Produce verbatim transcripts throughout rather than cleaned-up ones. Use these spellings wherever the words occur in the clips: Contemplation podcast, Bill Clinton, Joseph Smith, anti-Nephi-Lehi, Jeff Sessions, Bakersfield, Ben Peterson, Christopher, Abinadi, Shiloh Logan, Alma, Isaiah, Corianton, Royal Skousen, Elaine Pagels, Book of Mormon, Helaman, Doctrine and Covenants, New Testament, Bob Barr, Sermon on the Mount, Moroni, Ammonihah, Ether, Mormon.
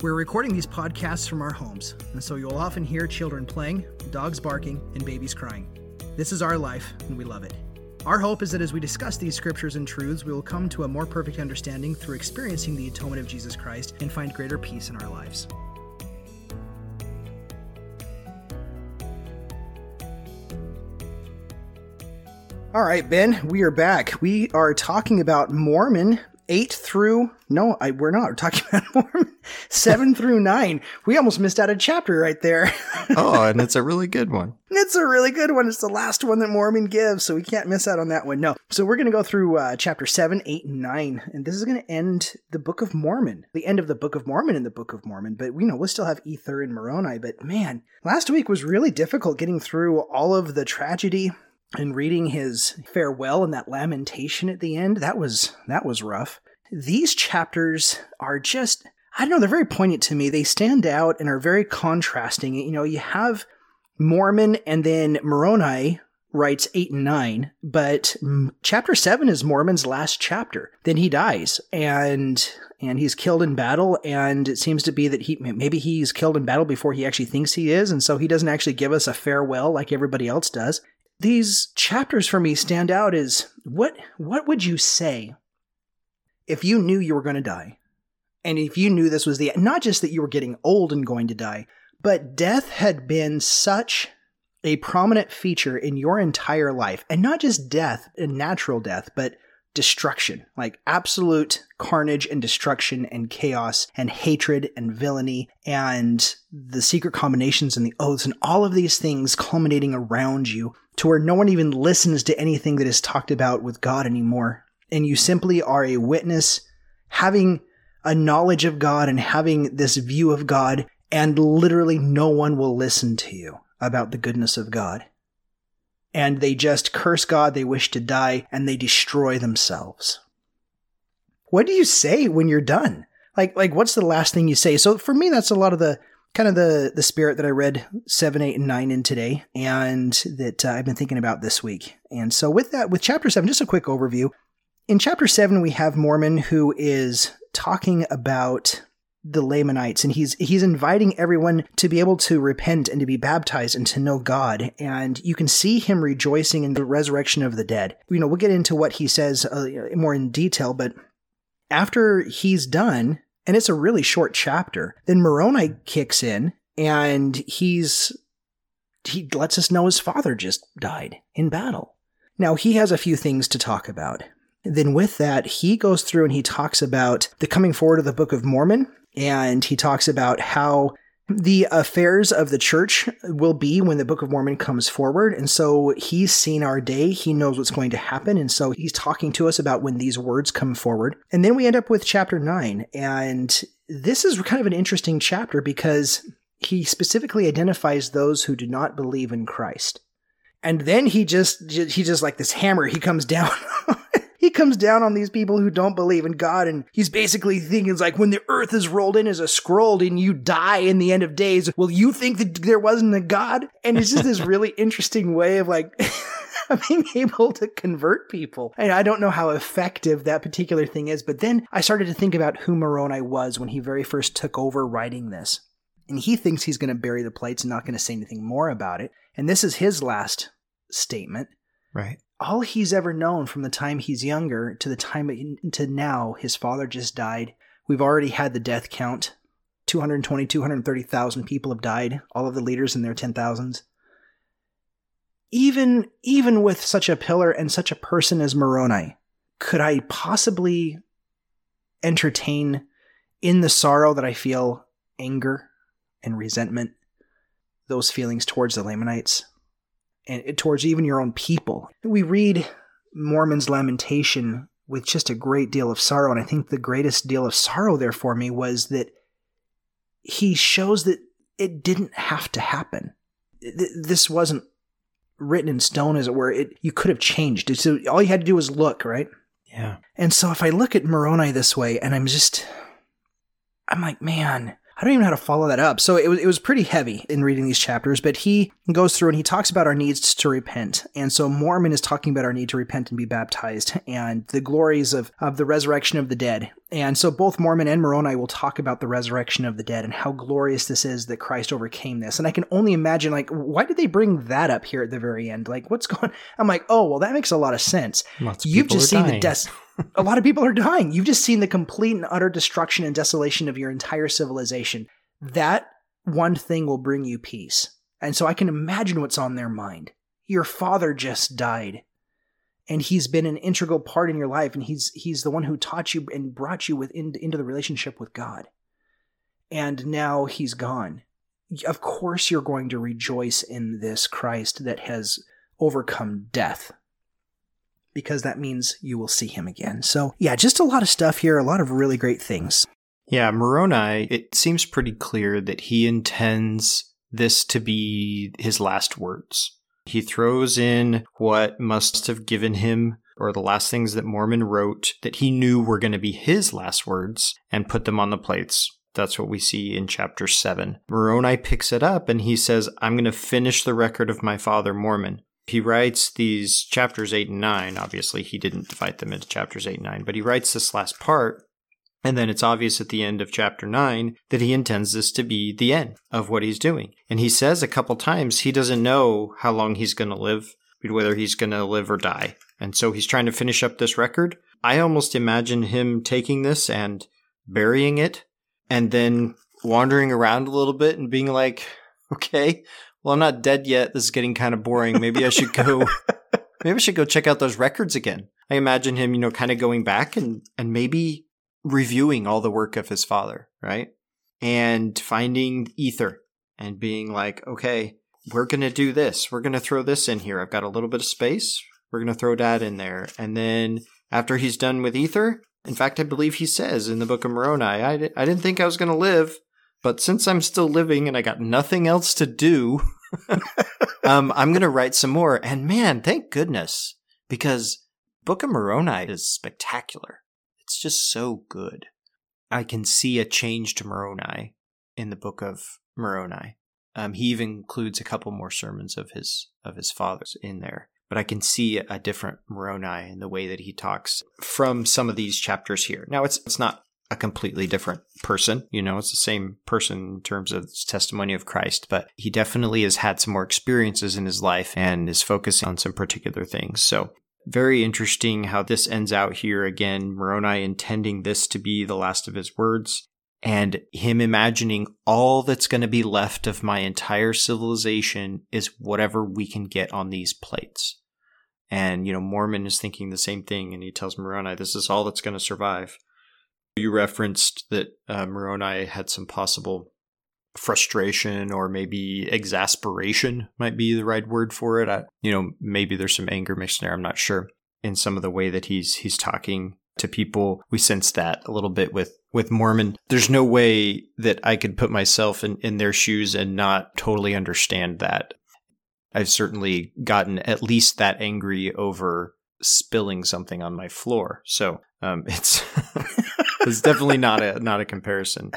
We're recording these podcasts from our homes, and so you'll often hear children playing, dogs barking, and babies crying. This is our life, and we love it. Our hope is that as we discuss these scriptures and truths, we will come to a more perfect understanding through experiencing the atonement of Jesus Christ and find greater peace in our lives. All right, Ben, we are back. We are talking about Mormon eight through, no, I, we're not. We're talking about Mormon seven through nine. We almost missed out a chapter right there. Oh, and it's a really good one. It's a really good one. It's the last one that Mormon gives, so we can't miss out on that one. No. So we're going to go through uh, chapter seven, eight, and nine, and this is going to end the Book of Mormon, the end of the Book of Mormon in the Book of Mormon, but we know we'll still have Ether and Moroni, but man, last week was really difficult getting through all of the tragedy and reading his farewell and that lamentation at the end. That was that was rough. These chapters are just, I don't know, they're very poignant to me. They stand out and are very contrasting. You know, you have Mormon and then Moroni writes eight and nine, but chapter seven is Mormon's last chapter. Then he dies, and and he's killed in battle, and it seems to be that he maybe he's killed in battle before he actually thinks he is, and so he doesn't actually give us a farewell like everybody else does. These chapters for me stand out as what what would you say if you knew you were going to die? And if you knew this was the, not just that you were getting old and going to die, but death had been such a prominent feature in your entire life. And not just death, natural death, but destruction, like absolute carnage and destruction and chaos and hatred and villainy and the secret combinations and the oaths and all of these things culminating around you to where no one even listens to anything that is talked about with God anymore. And you simply are a witness having a knowledge of God and having this view of God, and literally no one will listen to you about the goodness of God. And they just curse God, they wish to die, and they destroy themselves. What do you say when you're done? Like, like, what's the last thing you say? So for me, that's a lot of the, kind of the, the spirit that I read seven, eight, and nine in today, and that uh, I've been thinking about this week. And so with that, with chapter seven, just a quick overview. In chapter seven, we have Mormon who is talking about the Lamanites, and he's he's inviting everyone to be able to repent and to be baptized and to know God, and you can see him rejoicing in the resurrection of the dead. You know, we'll get into what he says uh, more in detail, but after he's done, and it's a really short chapter, then Moroni kicks in, and he's he lets us know his father just died in battle. Now, he has a few things to talk about. Then with that, he goes through and he talks about the coming forward of the Book of Mormon, and he talks about how the affairs of the church will be when the Book of Mormon comes forward. And so he's seen our day. He knows what's going to happen. And so he's talking to us about when these words come forward. And then we end up with chapter nine. And this is kind of an interesting chapter because he specifically identifies those who do not believe in Christ. And then he just, he just like this hammer, he comes down He comes down on these people who don't believe in God, and he's basically thinking, it's like, when the earth is rolled in as a scroll and you die in the end of days, will you think that there wasn't a God? And it's just this really interesting way of like being able to convert people. And I don't know how effective that particular thing is, but then I started to think about who Moroni was when he very first took over writing this. And he thinks he's going to bury the plates and not going to say anything more about it. And this is his last statement. Right. All he's ever known from the time he's younger to the time to now, his father just died. We've already had the death count. two hundred twenty, two hundred thirty thousand people have died. All of the leaders in their ten thousands. Even, even with such a pillar and such a person as Moroni, could I possibly entertain in the sorrow that I feel anger and resentment, those feelings towards the Lamanites? And towards even your own people. We read Mormon's lamentation with just a great deal of sorrow, and I think the greatest deal of sorrow there for me was that he shows that it didn't have to happen. This wasn't written in stone, as it were. It, you could have changed it. So all you had to do was look, right? Yeah. And so if I look at Moroni this way, and I'm just, I'm like, man, I don't even know how to follow that up. So it was, it was pretty heavy in reading these chapters, but he goes through and he talks about our needs to repent. And so Mormon is talking about our need to repent and be baptized and the glories of, of the resurrection of the dead. And so both Mormon and Moroni will talk about the resurrection of the dead and how glorious this is that Christ overcame this. And I can only imagine, like, why did they bring that up here at the very end? Like, what's going on? I'm like, oh, well, that makes a lot of sense. Lots of You've people just are seen dying. the death. A lot of people are dying. You've just seen the complete and utter destruction and desolation of your entire civilization. That one thing will bring you peace. And so I can imagine what's on their mind. Your father just died, and he's been an integral part in your life, and he's he's the one who taught you and brought you within, into the relationship with God. And now he's gone. Of course you're going to rejoice in this Christ that has overcome death, because that means you will see him again. So yeah, just a lot of stuff here, a lot of really great things. Yeah, Moroni, it seems pretty clear that he intends this to be his last words. He throws in what must have given him, or the last things that Mormon wrote, that he knew were going to be his last words, and put them on the plates. That's what we see in chapter seven. Moroni picks it up and he says, I'm going to finish the record of my father Mormon. He writes these chapters eight and nine. Obviously, he didn't divide them into chapters eight and nine, but he writes this last part, and then it's obvious at the end of chapter nine that he intends this to be the end of what he's doing. And he says a couple times he doesn't know how long he's going to live, whether he's going to live or die. And so he's trying to finish up this record. I almost imagine him taking this and burying it and then wandering around a little bit and being like, okay, well, I'm not dead yet. This is getting kind of boring. Maybe I should go maybe I should go check out those records again. I imagine him, you know, kind of going back and, and maybe reviewing all the work of his father, right? And finding Ether and being like, okay, we're going to do this. We're going to throw this in here. I've got a little bit of space. We're going to throw that in there. And then after he's done with Ether, in fact, I believe he says in the Book of Moroni, I, di- I didn't think I was going to live, but since I'm still living and I got nothing else to do, um, I'm going to write some more. And man, thank goodness, because Book of Moroni is spectacular. It's just so good. I can see a change to Moroni in the Book of Moroni. Um, he even includes a couple more sermons of his of his father's in there. But I can see a different Moroni in the way that he talks from some of these chapters here. Now, it's it's not a completely different person. You know, it's the same person in terms of his testimony of Christ, but he definitely has had some more experiences in his life and is focusing on some particular things. So very interesting how this ends out here. Again, Moroni intending this to be the last of his words, and him imagining all that's going to be left of my entire civilization is whatever we can get on these plates. And, you know, Mormon is thinking the same thing, and he tells Moroni, this is all that's going to survive. You referenced that uh, Moroni had some possible frustration, or maybe exasperation might be the right word for it. I, you know, maybe there's some anger mixed there. I'm not sure. In some of the way that he's he's talking to people, we sense that a little bit with, with Mormon. There's no way that I could put myself in, in their shoes and not totally understand that. I've certainly gotten at least that angry over spilling something on my floor. So um, it's... It's definitely not a not a comparison.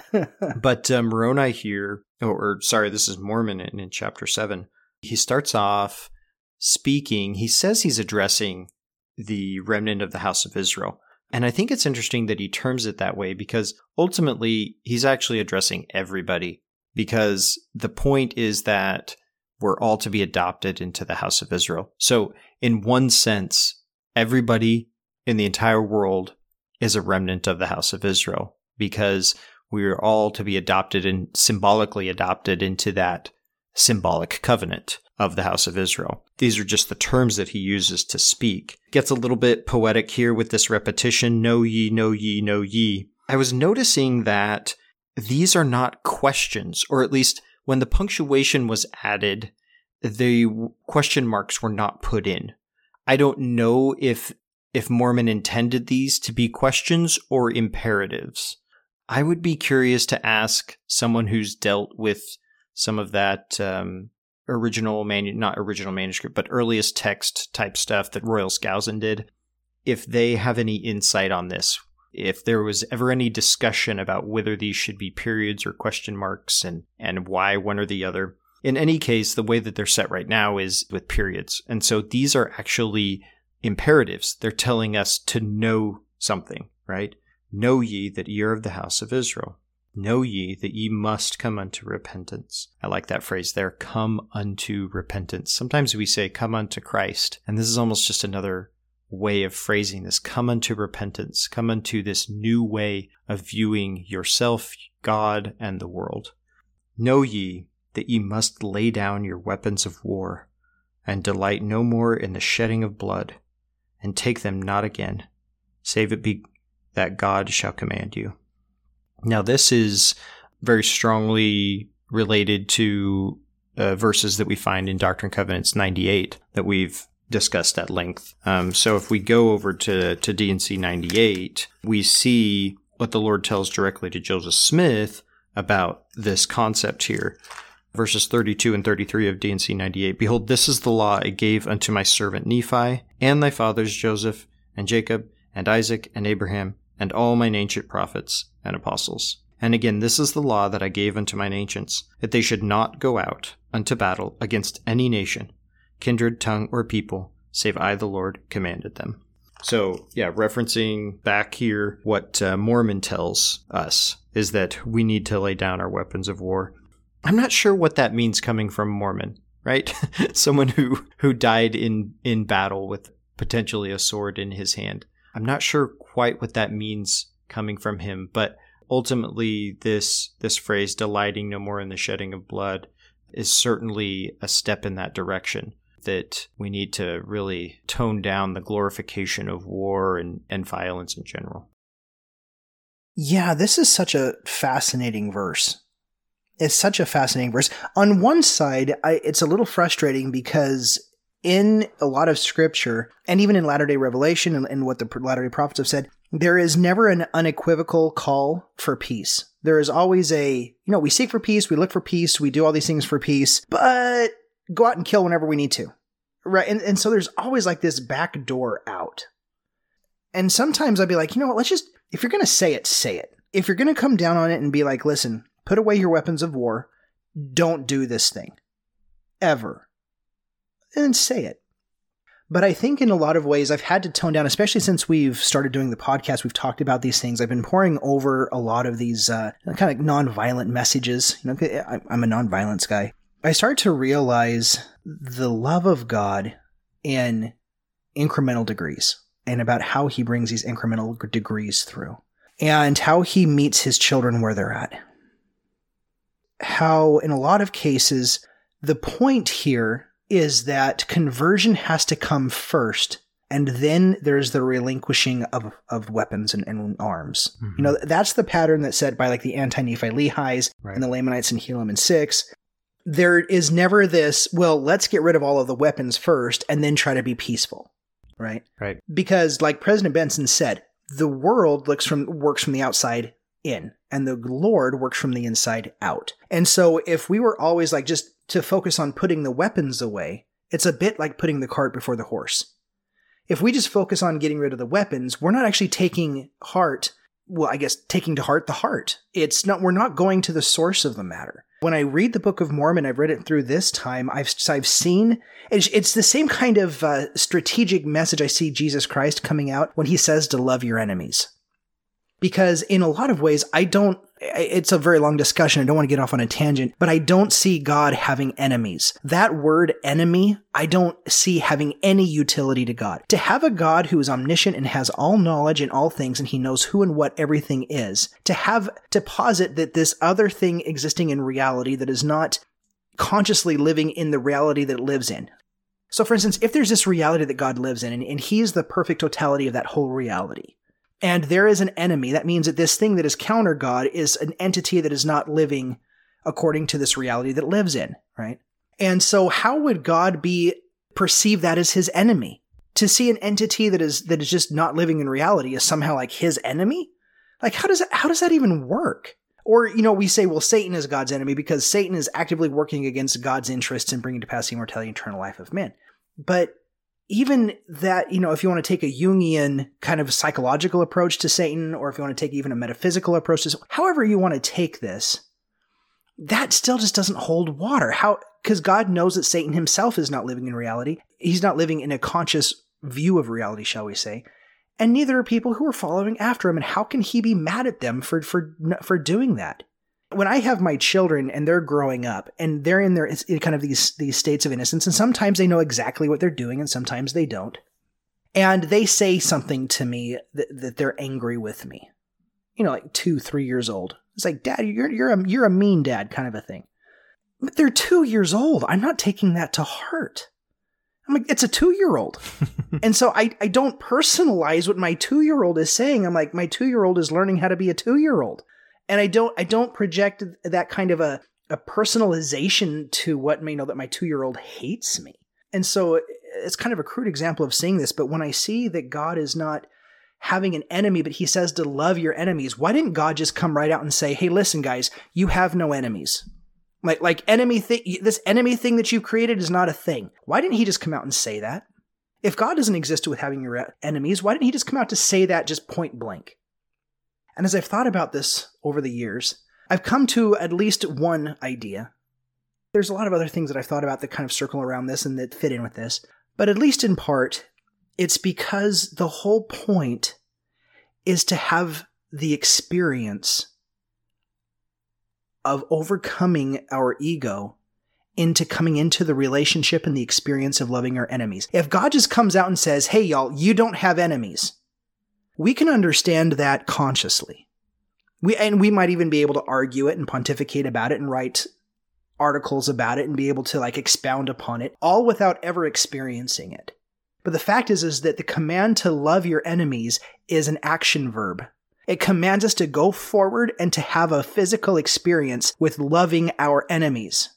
But um, Moroni here, or, or sorry, this is Mormon in, in chapter seven. He starts off speaking. He says he's addressing the remnant of the house of Israel. And I think it's interesting that he terms it that way, because ultimately he's actually addressing everybody, because the point is that we're all to be adopted into the house of Israel. So in one sense, everybody in the entire world is a remnant of the house of Israel, because we are all to be adopted and symbolically adopted into that symbolic covenant of the house of Israel. These are just the terms that he uses to speak. Gets a little bit poetic here with this repetition, know ye, know ye, know ye. I was noticing that these are not questions, or at least when the punctuation was added, the question marks were not put in. I don't know if If Mormon intended these to be questions or imperatives. I would be curious to ask someone who's dealt with some of that um, original manu- not original manuscript, but earliest text type stuff that Royal Skousen did, if they have any insight on this, if there was ever any discussion about whether these should be periods or question marks and, and why one or the other. In any case, the way that they're set right now is with periods. And so these are actually imperatives. They're telling us to know something, right? Know ye that ye are of the house of Israel. Know ye that ye must come unto repentance. I like that phrase there, come unto repentance. Sometimes we say, come unto Christ. And this is almost just another way of phrasing this. Come unto repentance. Come unto this new way of viewing yourself, God, and the world. Know ye that ye must lay down your weapons of war, and delight no more in the shedding of blood, and take them not again, save it be that God shall command you. Now, this is very strongly related to uh, verses that we find in Doctrine and Covenants ninety-eight that we've discussed at length. Um, so if we go over to, to D and C ninety-eight, we see what the Lord tells directly to Joseph Smith about this concept here. Verses thirty-two and thirty-three of D and C ninety-eight, Behold, this is the law I gave unto my servant Nephi, and thy fathers Joseph, and Jacob, and Isaac, and Abraham, and all mine ancient prophets and apostles. And again, this is the law that I gave unto mine ancients, that they should not go out unto battle against any nation, kindred, tongue, or people, save I, the Lord, commanded them. So, yeah, referencing back here what uh, Mormon tells us is that we need to lay down our weapons of war. I'm not sure what that means coming from Mormon, right? Someone who, who died in, in battle with potentially a sword in his hand. I'm not sure quite what that means coming from him, but ultimately this this phrase, delighting no more in the shedding of blood, is certainly a step in that direction, that we need to really tone down the glorification of war and, and violence in general. Yeah, this is such a fascinating verse. It's such a fascinating verse. On one side, I, it's a little frustrating because in a lot of scripture, and even in Latter-day Revelation and, and what the Latter-day Prophets have said, there is never an unequivocal call for peace. There is always a, you know, we seek for peace, we look for peace, we do all these things for peace, but go out and kill whenever we need to, right? And, and so there's always like this back door out. And sometimes I'd be like, you know what, let's just, if you're going to say it, say it. If you're going to come down on it and be like, listen, put away your weapons of war, don't do this thing, ever, and say it. But I think in a lot of ways I've had to tone down, especially since we've started doing the podcast, we've talked about these things. I've been pouring over a lot of these uh, kind of nonviolent messages. You know, I'm a nonviolence guy. I started to realize the love of God in incremental degrees and about how he brings these incremental degrees through and how he meets his children where they're at. How in a lot of cases, the point here is that conversion has to come first, and then there's the relinquishing of, of weapons and, and arms. Mm-hmm. You know, that's the pattern that's set by like the anti-Nephi-Lehis, right, and the Lamanites in Helaman six. There is never this, well, let's get rid of all of the weapons first and then try to be peaceful, right? Right. Because like President Benson said, the world looks from works from the outside in, and the Lord works from the inside out. And so if we were always like just to focus on putting the weapons away, it's a bit like putting the cart before the horse. If we just focus on getting rid of the weapons, we're not actually taking heart, well, I guess taking to heart the heart. It's not, we're not going to the source of the matter. When I read the Book of Mormon, I've read it through this time, I've, I've seen, it's, it's the same kind of uh, strategic message I see Jesus Christ coming out when he says to love your enemies. Because in a lot of ways, I don't, it's a very long discussion. I don't want to get off on a tangent, but I don't see God having enemies. That word enemy, I don't see having any utility to God. To have a God who is omniscient and has all knowledge and all things, and he knows who and what everything is, to have, to posit that this other thing existing in reality that is not consciously living in the reality that it lives in. So for instance, if there's this reality that God lives in, and, and he is the perfect totality of that whole reality, and there is an enemy, that means that this thing that is counter God is an entity that is not living according to this reality that it lives in, right? And so how would God be perceive that as his enemy? To see an entity that is that is just not living in reality as somehow like his enemy? Like how does that, how does that even work? Or, you know, we say, well, Satan is God's enemy because Satan is actively working against God's interests in bringing to pass the immortality and eternal life of men. But even that, you know, if you want to take a Jungian kind of psychological approach to Satan, or if you want to take even a metaphysical approach to Satan, however you want to take this, that still just doesn't hold water. How? Because God knows that Satan himself is not living in reality. He's not living in a conscious view of reality, shall we say. And neither are people who are following after him. And how can he be mad at them for for for doing that? When I have my children and they're growing up and they're in their in kind of these these states of innocence, and sometimes they know exactly what they're doing and sometimes they don't. And they say something to me that, that they're angry with me. You know, like two, three years old. It's like, Dad, you're you're a you're a mean dad kind of a thing. But they're two years old. I'm not taking that to heart. I'm like, it's a two-year-old. And so I, I don't personalize what my two-year-old is saying. I'm like, my two-year-old is learning how to be a two-year-old. And I don't I don't project that kind of a, a personalization to what may know that my two-year-old hates me. And so it's kind of a crude example of seeing this. But when I see that God is not having an enemy, but he says to love your enemies, why didn't God just come right out and say, hey, listen, guys, you have no enemies? Like, like enemy thi- this enemy thing that you've created is not a thing. Why didn't he just come out and say that? If God doesn't exist with having your enemies, why didn't he just come out to say that just point blank? And as I've thought about this over the years, I've come to at least one idea. There's a lot of other things that I've thought about that kind of circle around this and that fit in with this. But at least in part, it's because the whole point is to have the experience of overcoming our ego into coming into the relationship and the experience of loving our enemies. If God just comes out and says, hey, y'all, you don't have enemies, we can understand that consciously. We and we might even be able to argue it and pontificate about it and write articles about it and be able to like expound upon it, all without ever experiencing it. But the fact is, is that the command to love your enemies is an action verb. It commands us to go forward and to have a physical experience with loving our enemies.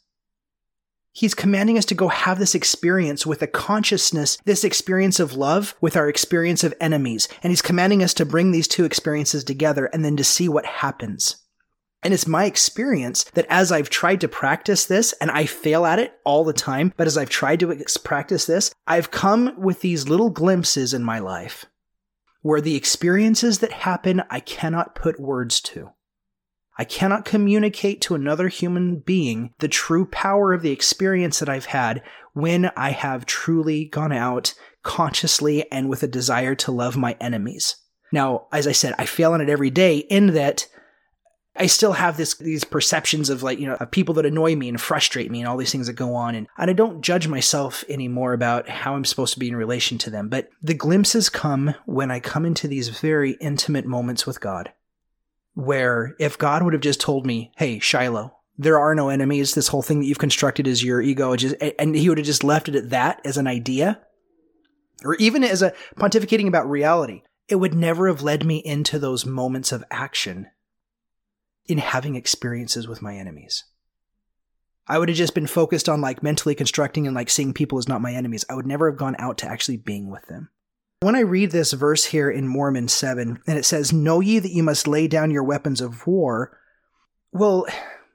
He's commanding us to go have this experience with a consciousness, this experience of love with our experience of enemies. And he's commanding us to bring these two experiences together and then to see what happens. And it's my experience that as I've tried to practice this, and I fail at it all the time, but as I've tried to practice this, I've come with these little glimpses in my life where the experiences that happen, I cannot put words to. I cannot communicate to another human being the true power of the experience that I've had when I have truly gone out consciously and with a desire to love my enemies. Now, as I said, I fail on it every day in that I still have this these perceptions of like, you know, of people that annoy me and frustrate me and all these things that go on. And, and I don't judge myself anymore about how I'm supposed to be in relation to them. But the glimpses come when I come into these very intimate moments with God, where if God would have just told me, hey, Shiloh, there are no enemies. This whole thing that you've constructed is your ego. Just, and he would have just left it at that as an idea, or even as a pontificating about reality, it would never have led me into those moments of action in having experiences with my enemies. I would have just been focused on like mentally constructing and like seeing people as not my enemies. I would never have gone out to actually being with them. When I read this verse here in Mormon seven, and it says, know ye that you must lay down your weapons of war. Well,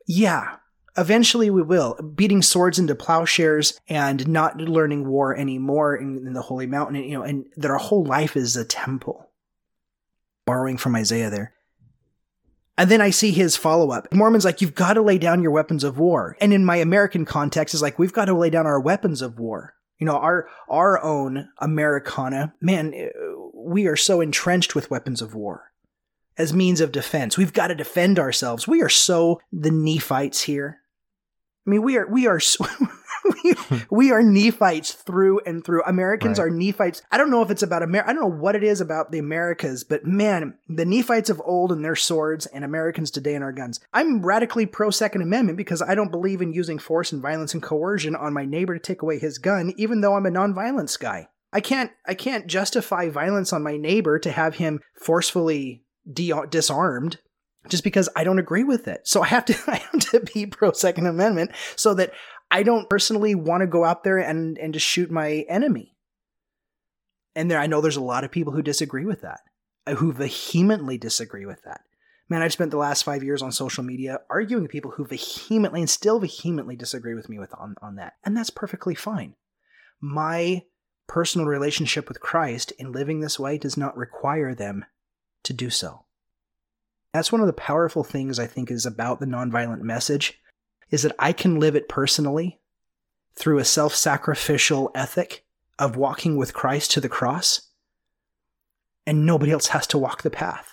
yeah, eventually we will. Beating swords into plowshares and not learning war anymore in, in the Holy Mountain, and, you know, and that our whole life is a temple. Borrowing from Isaiah there. And then I see his follow-up. Mormon's like, you've got to lay down your weapons of war. And in my American context, it's like, we've got to lay down our weapons of war. You know, our our own Americana. Man, we are so entrenched with weapons of war as means of defense. We've got to defend ourselves. We are so the Nephites here. I mean, we are we are so we, we are Nephites through and through. Americans right. are Nephites. I don't know if it's about America. I don't know what it is about the Americas, but man, the Nephites of old and their swords, and Americans today and our guns. I'm radically pro Second Amendment because I don't believe in using force and violence and coercion on my neighbor to take away his gun, even though I'm a nonviolence guy. I can't I can't justify violence on my neighbor to have him forcefully de- disarmed. Just because I don't agree with it. So I have to I have to be pro Second Amendment so that I don't personally want to go out there and, and just shoot my enemy. And there I know there's a lot of people who disagree with that, who vehemently disagree with that. Man, I've spent the last five years on social media arguing with people who vehemently and still vehemently disagree with me with on, on that. And that's perfectly fine. My personal relationship with Christ in living this way does not require them to do so. That's one of the powerful things I think is about the nonviolent message, is that I can live it personally through a self-sacrificial ethic of walking with Christ to the cross, and nobody else has to walk the path.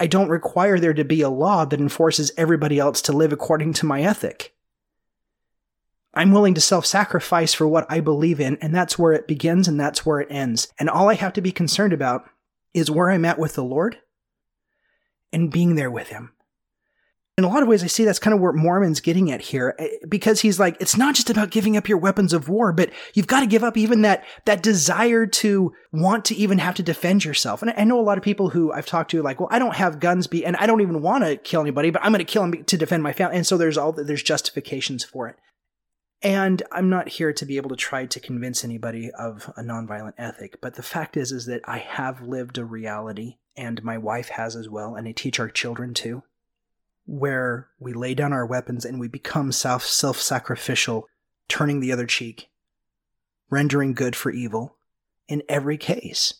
I don't require there to be a law that enforces everybody else to live according to my ethic. I'm willing to self-sacrifice for what I believe in, and that's where it begins and that's where it ends. And all I have to be concerned about is where I'm at with the Lord and being there with him. In a lot of ways, I see that's kind of where Mormon's getting at here, because he's like, it's not just about giving up your weapons of war, but you've got to give up even that that desire to want to even have to defend yourself. And I know a lot of people who I've talked to like, well, I don't have guns, be, and I don't even want to kill anybody, but I'm going to kill them to defend my family. And so there's all there's justifications for it. And I'm not here to be able to try to convince anybody of a nonviolent ethic, but the fact is, is that I have lived a reality, and my wife has as well, and I teach our children too, where we lay down our weapons and we become self, self-sacrificial, turning the other cheek, rendering good for evil in every case.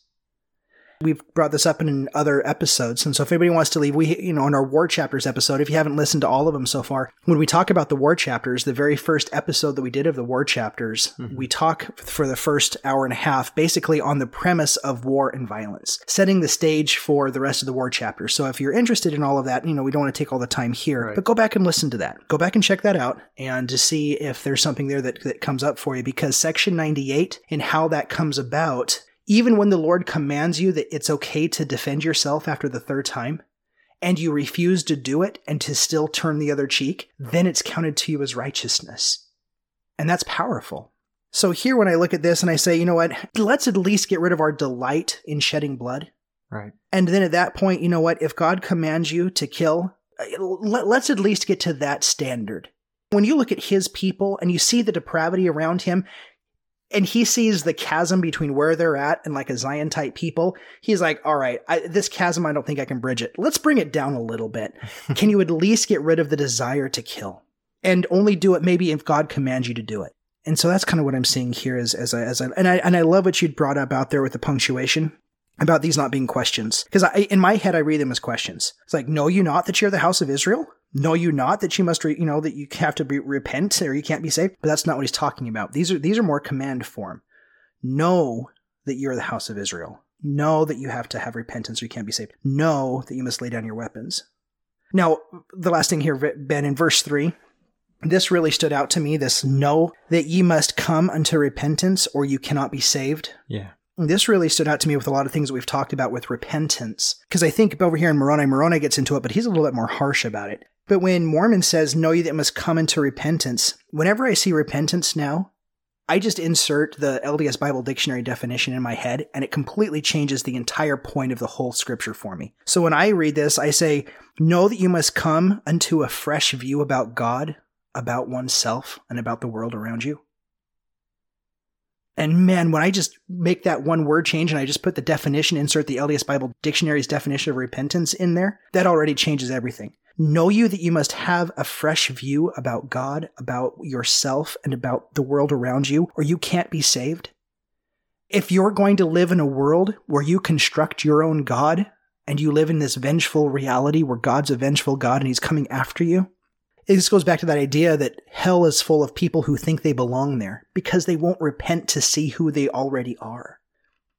We've brought this up in other episodes, and so if anybody wants to leave, we, you know, in our War Chapters episode, if you haven't listened to all of them so far, when we talk about the War Chapters, the very first episode that we did of the War Chapters, mm-hmm. we talk for the first hour and a half basically on the premise of war and violence, setting the stage for the rest of the War Chapters. So if you're interested in all of that, you know, we don't want to take all the time here, right. But go back and listen to that. Go back and check that out and to see if there's something there that, that comes up for you, because Section ninety-eight and how that comes about. Even when the Lord commands you that it's okay to defend yourself after the third time, and you refuse to do it and to still turn the other cheek, then it's counted to you as righteousness. And that's powerful. So here when I look at this and I say, you know what, let's at least get rid of our delight in shedding blood. Right. And then at that point, you know what, if God commands you to kill, let's at least get to that standard. When you look at his people and you see the depravity around him, and he sees the chasm between where they're at and like a Zion type people. He's like, all right, I, this chasm, I don't think I can bridge it. Let's bring it down a little bit. Can you at least get rid of the desire to kill and only do it maybe if God commands you to do it? And so that's kind of what I'm seeing here is as I, as I, and I, and I love what you'd brought up out there with the punctuation about these not being questions. Cause I, in my head, I read them as questions. It's like, know you not that you're the house of Israel? Know you not that you must, re- you know, that you have to be repent or you can't be saved? But that's not what he's talking about. These are these are more command form. Know that you're the house of Israel. Know that you have to have repentance or you can't be saved. Know that you must lay down your weapons. Now, the last thing here, Ben, in verse three, this really stood out to me, this know that ye must come unto repentance or you cannot be saved. Yeah. This really stood out to me with a lot of things that we've talked about with repentance. Because I think over here in Moroni, Moroni gets into it, but he's a little bit more harsh about it. But when Mormon says, know ye that must come into repentance, whenever I see repentance now, I just insert the L D S Bible Dictionary definition in my head, and it completely changes the entire point of the whole scripture for me. So when I read this, I say, know that you must come unto a fresh view about God, about oneself, and about the world around you. And man, when I just make that one word change and I just put the definition, insert the L D S Bible Dictionary's definition of repentance in there, that already changes everything. Know you that you must have a fresh view about God, about yourself, and about the world around you, or you can't be saved. If you're going to live in a world where you construct your own God, and you live in this vengeful reality where God's a vengeful God and he's coming after you, this goes back to that idea that hell is full of people who think they belong there because they won't repent to see who they already are.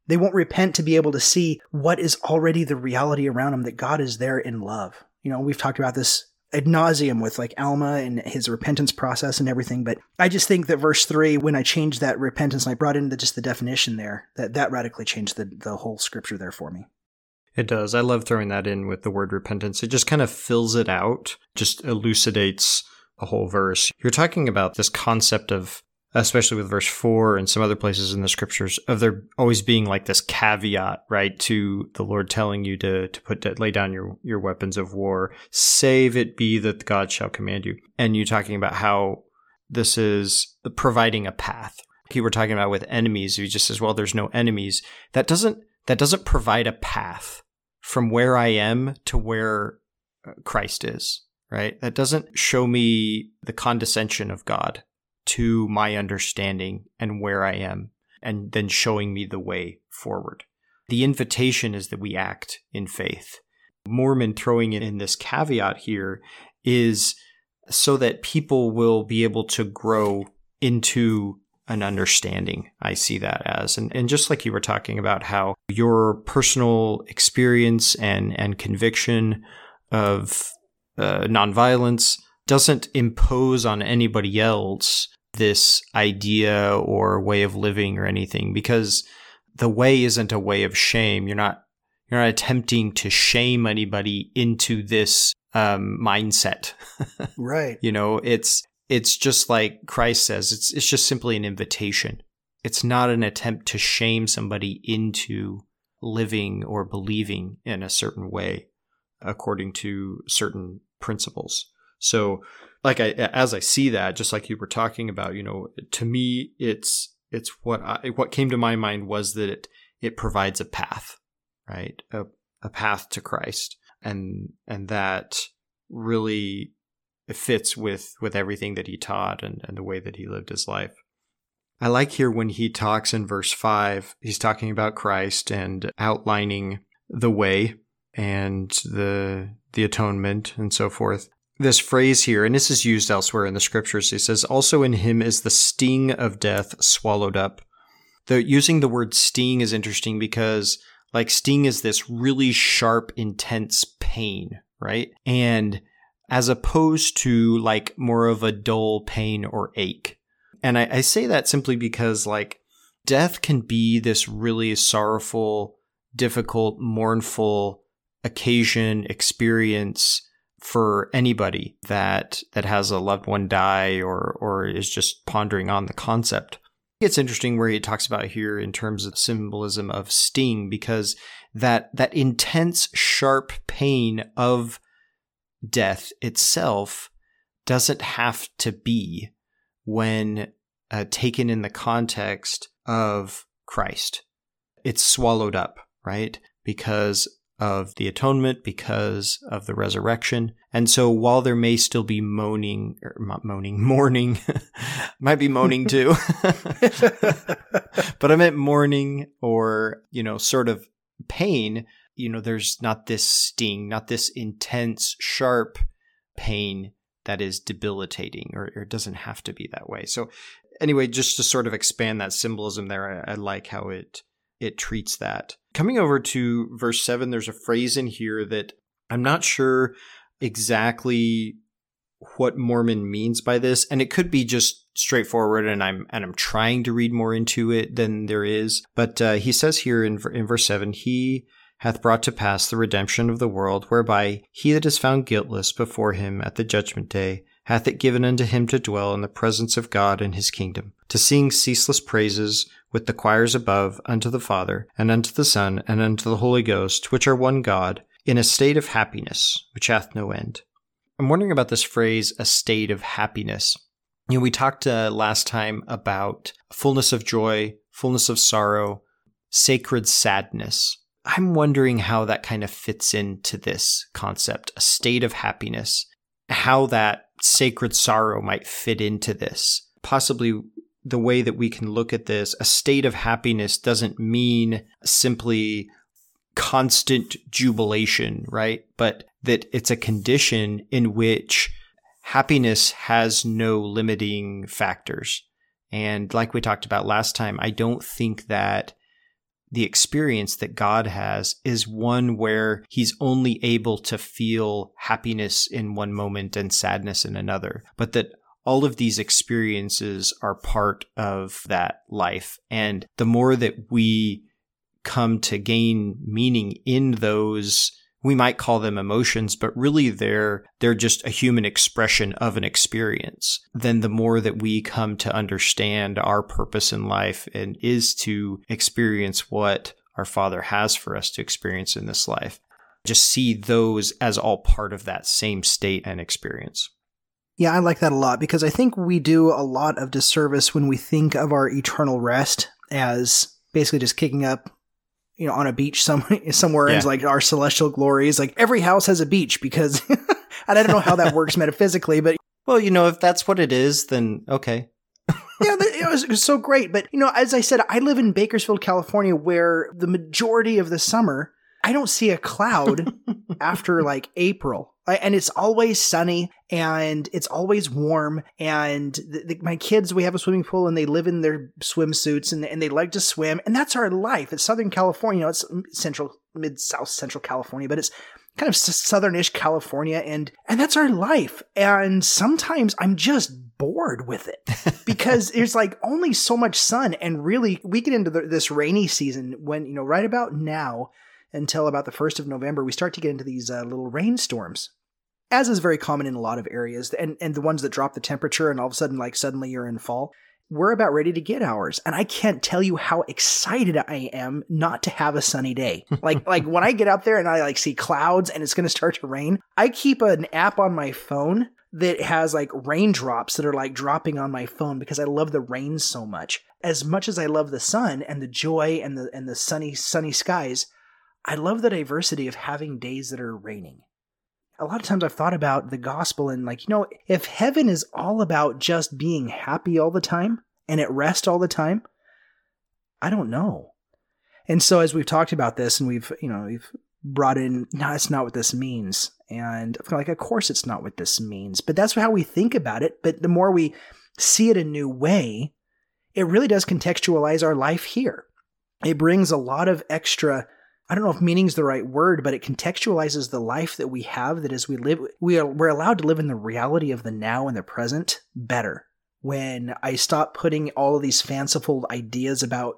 They won't repent to be able to see what is already the reality around them, that God is there in love. You know, we've talked about this ad nauseum with like Alma and his repentance process and everything. But I just think that verse three, when I changed that repentance and I brought in the, just the definition there, that, that radically changed the, the whole scripture there for me. It does. I love throwing that in with the word repentance. It just kind of fills it out, just elucidates a whole verse. You're talking about this concept of, especially with verse four and some other places in the scriptures, of there always being like this caveat, right, to the Lord telling you to to put to lay down your, your weapons of war, save it be that God shall command you. And you're talking about how this is providing a path. You were talking about with enemies. He just says, well, there's no enemies. That doesn't that doesn't provide a path from where I am to where Christ is, right? That doesn't show me the condescension of God to my understanding and where I am, and then showing me the way forward. The invitation is that we act in faith. Mormon throwing in this caveat here is so that people will be able to grow into an understanding. I see that as, and, and just like you were talking about how your personal experience and, and conviction of uh, nonviolence doesn't impose on anybody else this idea or way of living or anything, because the way isn't a way of shame. You're not you're not attempting to shame anybody into this um, mindset, right? You know, it's it's just like Christ says. It's it's just simply an invitation. It's not an attempt to shame somebody into living or believing in a certain way, according to certain principles. So, like I as I see that, just like you were talking about, you know, to me, it's it's what I what came to my mind was that it it provides a path, right, a a path to Christ, and and that really fits with with everything that he taught and, and the way that he lived his life. I like here when he talks in verse five, he's talking about Christ and outlining the way and the the atonement and so forth. This phrase here, and this is used elsewhere in the scriptures, he says, also in him is the sting of death swallowed up. The, using the word sting is interesting because, like, sting is this really sharp, intense pain, right? And as opposed to, like, more of a dull pain or ache. And I, I say that simply because, like, death can be this really sorrowful, difficult, mournful occasion, experience for anybody that that has a loved one die or or is just pondering on the concept. It's interesting where he talks about here in terms of symbolism of sting, because that that intense, sharp pain of death itself doesn't have to be when uh, taken in the context of Christ. It's swallowed up, right? Because of the atonement, because of the resurrection. And so while there may still be moaning, or not moaning, mourning, might be moaning too, but I meant mourning or, you know, sort of pain, you know, there's not this sting, not this intense, sharp pain that is debilitating, or, or it doesn't have to be that way. So anyway, just to sort of expand that symbolism there, I, I like how it it treats that. Coming over to verse seven, there's a phrase in here that I'm not sure exactly what Mormon means by this, and it could be just straightforward, and I'm and I'm trying to read more into it than there is. But uh, he says here in in verse seven, he hath brought to pass the redemption of the world, whereby he that is found guiltless before him at the judgment day hath it given unto him to dwell in the presence of God in his kingdom, to sing ceaseless praises with the choirs above unto the Father, and unto the Son, and unto the Holy Ghost, which are one God, in a state of happiness, which hath no end. I'm wondering about this phrase, a state of happiness. You know, we talked uh, last time about fullness of joy, fullness of sorrow, sacred sadness. I'm wondering how that kind of fits into this concept, a state of happiness, how that sacred sorrow might fit into this. Possibly the way that we can look at this, a state of happiness doesn't mean simply constant jubilation, right? But that it's a condition in which happiness has no limiting factors. And like we talked about last time, I don't think that the experience that God has is one where he's only able to feel happiness in one moment and sadness in another, but that all of these experiences are part of that life. And the more that we come to gain meaning in those, we might call them emotions, but really they're they're just a human expression of an experience. Then the more that we come to understand our purpose in life and is to experience what our Father has for us to experience in this life, just see those as all part of that same state and experience. Yeah, I like that a lot, because I think we do a lot of disservice when we think of our eternal rest as basically just kicking up you know, on a beach somewhere, somewhere yeah. in like our celestial glories. Like every house has a beach because and I don't know how that works metaphysically, but. Well, you know, if that's what it is, then okay. Yeah, it was, it was so great. But, you know, as I said, I live in Bakersfield, California, where the majority of the summer, I don't see a cloud after like April. And it's always sunny and it's always warm. And the, the, my kids, we have a swimming pool and they live in their swimsuits and, and they like to swim. And that's our life. It's Southern California. You know, it's central, mid-south central California, but it's kind of southernish California. And, and that's our life. And sometimes I'm just bored with it because there's like only so much sun. And really we get into the, this rainy season when, you know, right about now, until about the first of November, we start to get into these uh, little rainstorms, as is very common in a lot of areas, and, and the ones that drop the temperature and all of a sudden, like suddenly you're in fall. We're about ready to get ours. And I can't tell you how excited I am not to have a sunny day. Like like when I get out there and I like see clouds and it's going to start to rain, I keep an app on my phone that has like raindrops that are like dropping on my phone because I love the rain so much. As much as I love the sun and the joy and the and the sunny sunny skies, I love the diversity of having days that are raining. A lot of times I've thought about the gospel and like, you know, if heaven is all about just being happy all the time and at rest all the time, I don't know. And so as we've talked about this and we've, you know, we've brought in, no, that's not what this means. And I'm like, of course it's not what this means, but that's how we think about it. But the more we see it a new way, it really does contextualize our life here. It brings a lot of extra, I don't know if meaning's the right word, but it contextualizes the life that we have, that as we live, we are, we're allowed to live in the reality of the now and the present better. When I stop putting all of these fanciful ideas about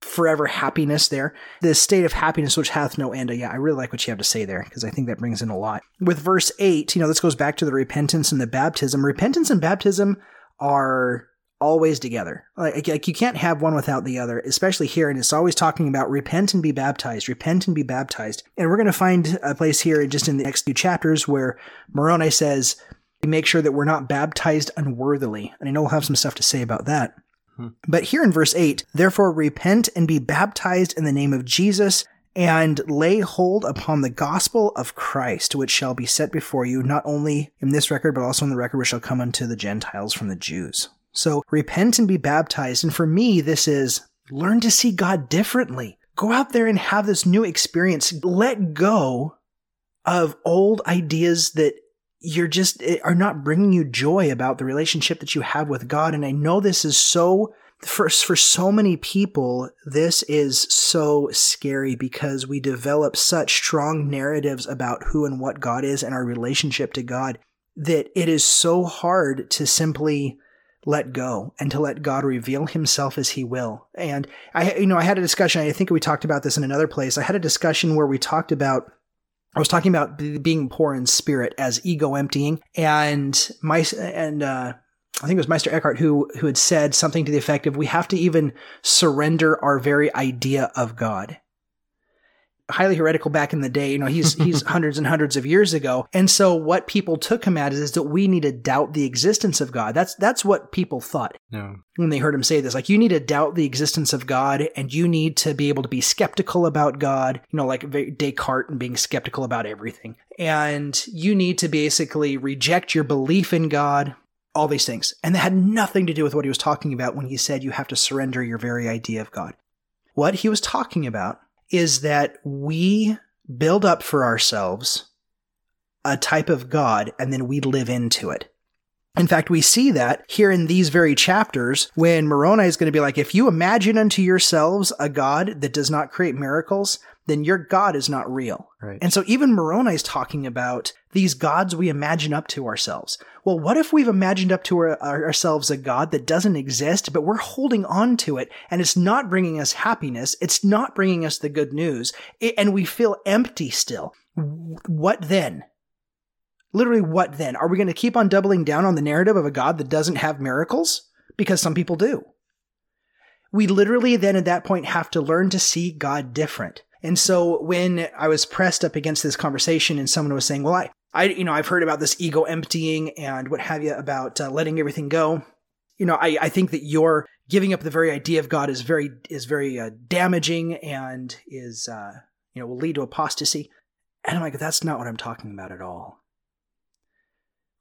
forever happiness there, the state of happiness which hath no end. Yeah, I really like what you have to say there, because I think that brings in a lot. With verse eight, you know, this goes back to the repentance and the baptism. Repentance and baptism are always together. Like, like you can't have one without the other, especially here. And it's always talking about repent and be baptized, repent and be baptized. And we're going to find a place here just in the next few chapters where Moroni says, make sure that we're not baptized unworthily. And I know we'll have some stuff to say about that. Hmm. But here in verse eight, therefore repent and be baptized in the name of Jesus and lay hold upon the gospel of Christ, which shall be set before you, not only in this record, but also in the record which shall come unto the Gentiles from the Jews. So repent and be baptized. And for me, this is learn to see God differently. Go out there and have this new experience. Let go of old ideas that you're just are not bringing you joy about the relationship that you have with God. And I know this is so, for, for so many people, this is so scary because we develop such strong narratives about who and what God is and our relationship to God that it is so hard to simply let go and to let God reveal himself as he will. And I, you know, I had a discussion, I think we talked about this in another place. I had a discussion where we talked about, I was talking about being poor in spirit as ego emptying. And my, and, uh, I think it was Meister Eckhart who, who had said something to the effect of, we have to even surrender our very idea of God. Highly heretical back in the day, you know, he's he's hundreds and hundreds of years ago. And so what people took him at is, is that we need to doubt the existence of God. That's that's what people thought no. when they heard him say this. Like, you need to doubt the existence of God and you need to be able to be skeptical about God, you know, like Descartes and being skeptical about everything. And you need to basically reject your belief in God, all these things. And that had nothing to do with what he was talking about when he said you have to surrender your very idea of God. What he was talking about is that we build up for ourselves a type of God, and then we live into it. In fact, we see that here in these very chapters when Moroni is going to be like, if you imagine unto yourselves a God that does not create miracles, then your God is not real. Right. And so even Moroni is talking about these gods we imagine up to ourselves. Well, what if we've imagined up to our, ourselves a God that doesn't exist, but we're holding on to it, and it's not bringing us happiness, it's not bringing us the good news, and we feel empty still? What then? Literally, what then? Are we going to keep on doubling down on the narrative of a God that doesn't have miracles? Because some people do. We literally then at that point have to learn to see God different. And so when I was pressed up against this conversation and someone was saying, well, I, I you know, I've heard about this ego emptying and what have you about uh, letting everything go. you know, I, I think that your giving up the very idea of God is very is very uh, damaging and is, uh, you know, will lead to apostasy. And I'm like, that's not what I'm talking about at all.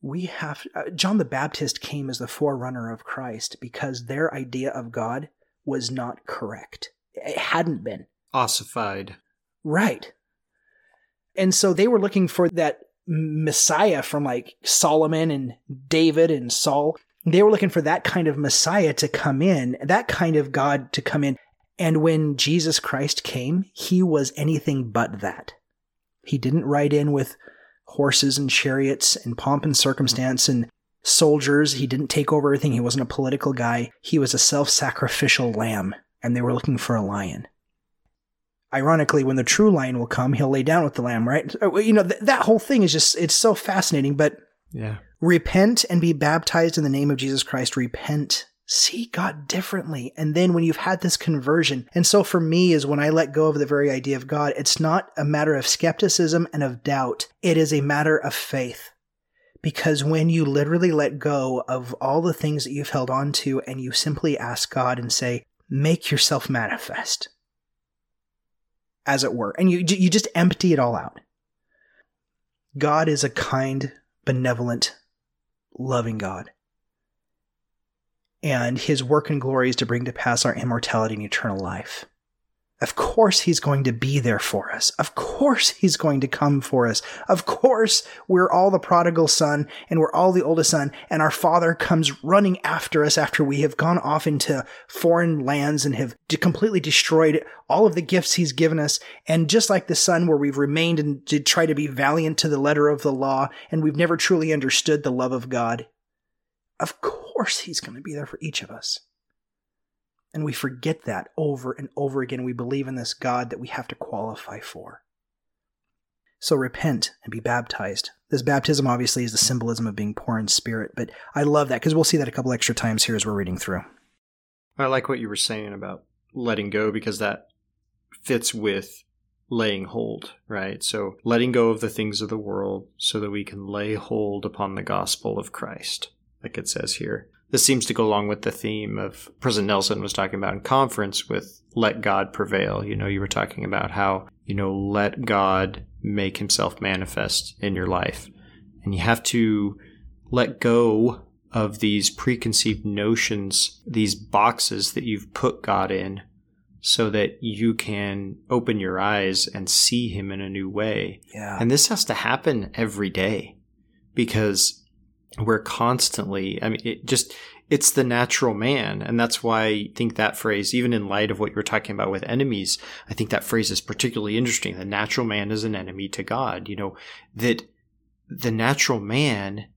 We have, uh, John the Baptist came as the forerunner of Christ because their idea of God was not correct. It hadn't been. Ossified. Right. And so they were looking for that Messiah from like Solomon and David and Saul. They were looking for that kind of Messiah to come in, that kind of God to come in. And when Jesus Christ came, he was anything but that. He didn't ride in with horses and chariots and pomp and circumstance and soldiers. He didn't take over everything. He wasn't a political guy. He was a self-sacrificial lamb, and they were looking for a lion. Ironically, when the true lion will come, he'll lay down with the lamb, right? You know, th- that whole thing is just, it's so fascinating, but yeah. Repent and be baptized in the name of Jesus Christ. Repent. See God differently. And then when you've had this conversion, and so for me is when I let go of the very idea of God, it's not a matter of skepticism and of doubt. It is a matter of faith. Because when you literally let go of all the things that you've held on to and you simply ask God and say, make yourself manifest, as it were, and you you just empty it all out. God is a kind, benevolent, loving God. And his work and glory is to bring to pass our immortality and eternal life. Of course he's going to be there for us. Of course he's going to come for us. Of course we're all the prodigal son and we're all the oldest son, and our father comes running after us after we have gone off into foreign lands and have completely destroyed all of the gifts he's given us. And just like the son, where we've remained and did try to be valiant to the letter of the law and we've never truly understood the love of God, of course he's going to be there for each of us. And we forget that over and over again. We believe in this God that we have to qualify for. So repent and be baptized. This baptism obviously is the symbolism of being poor in spirit, but I love that because we'll see that a couple extra times here as we're reading through. I like what you were saying about letting go, because that fits with laying hold, right? So letting go of the things of the world so that we can lay hold upon the gospel of Christ, like it says here. This seems to go along with the theme of President Nelson was talking about in conference with let God prevail. You know, you were talking about how, you know, let God make himself manifest in your life. And you have to let go of these preconceived notions, these boxes that you've put God in, so that you can open your eyes and see him in a new way. Yeah. And this has to happen every day, because we're constantly, I mean, it just, it's the natural man. And that's why I think that phrase, even in light of what you were talking about with enemies, I think that phrase is particularly interesting. The natural man is an enemy to God, you know, that the natural man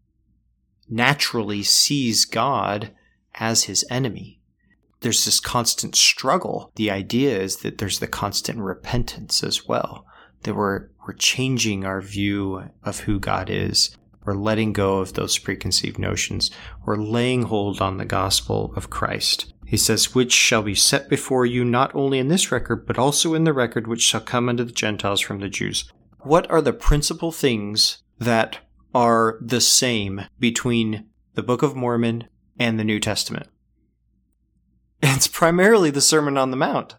naturally sees God as his enemy. There's this constant struggle. The idea is that there's the constant repentance as well, that we're, we're changing our view of who God is. We're letting go of those preconceived notions. We're laying hold on the gospel of Christ. He says, which shall be set before you not only in this record, but also in the record which shall come unto the Gentiles from the Jews. What are the principal things that are the same between the Book of Mormon and the New Testament? It's primarily the Sermon on the Mount.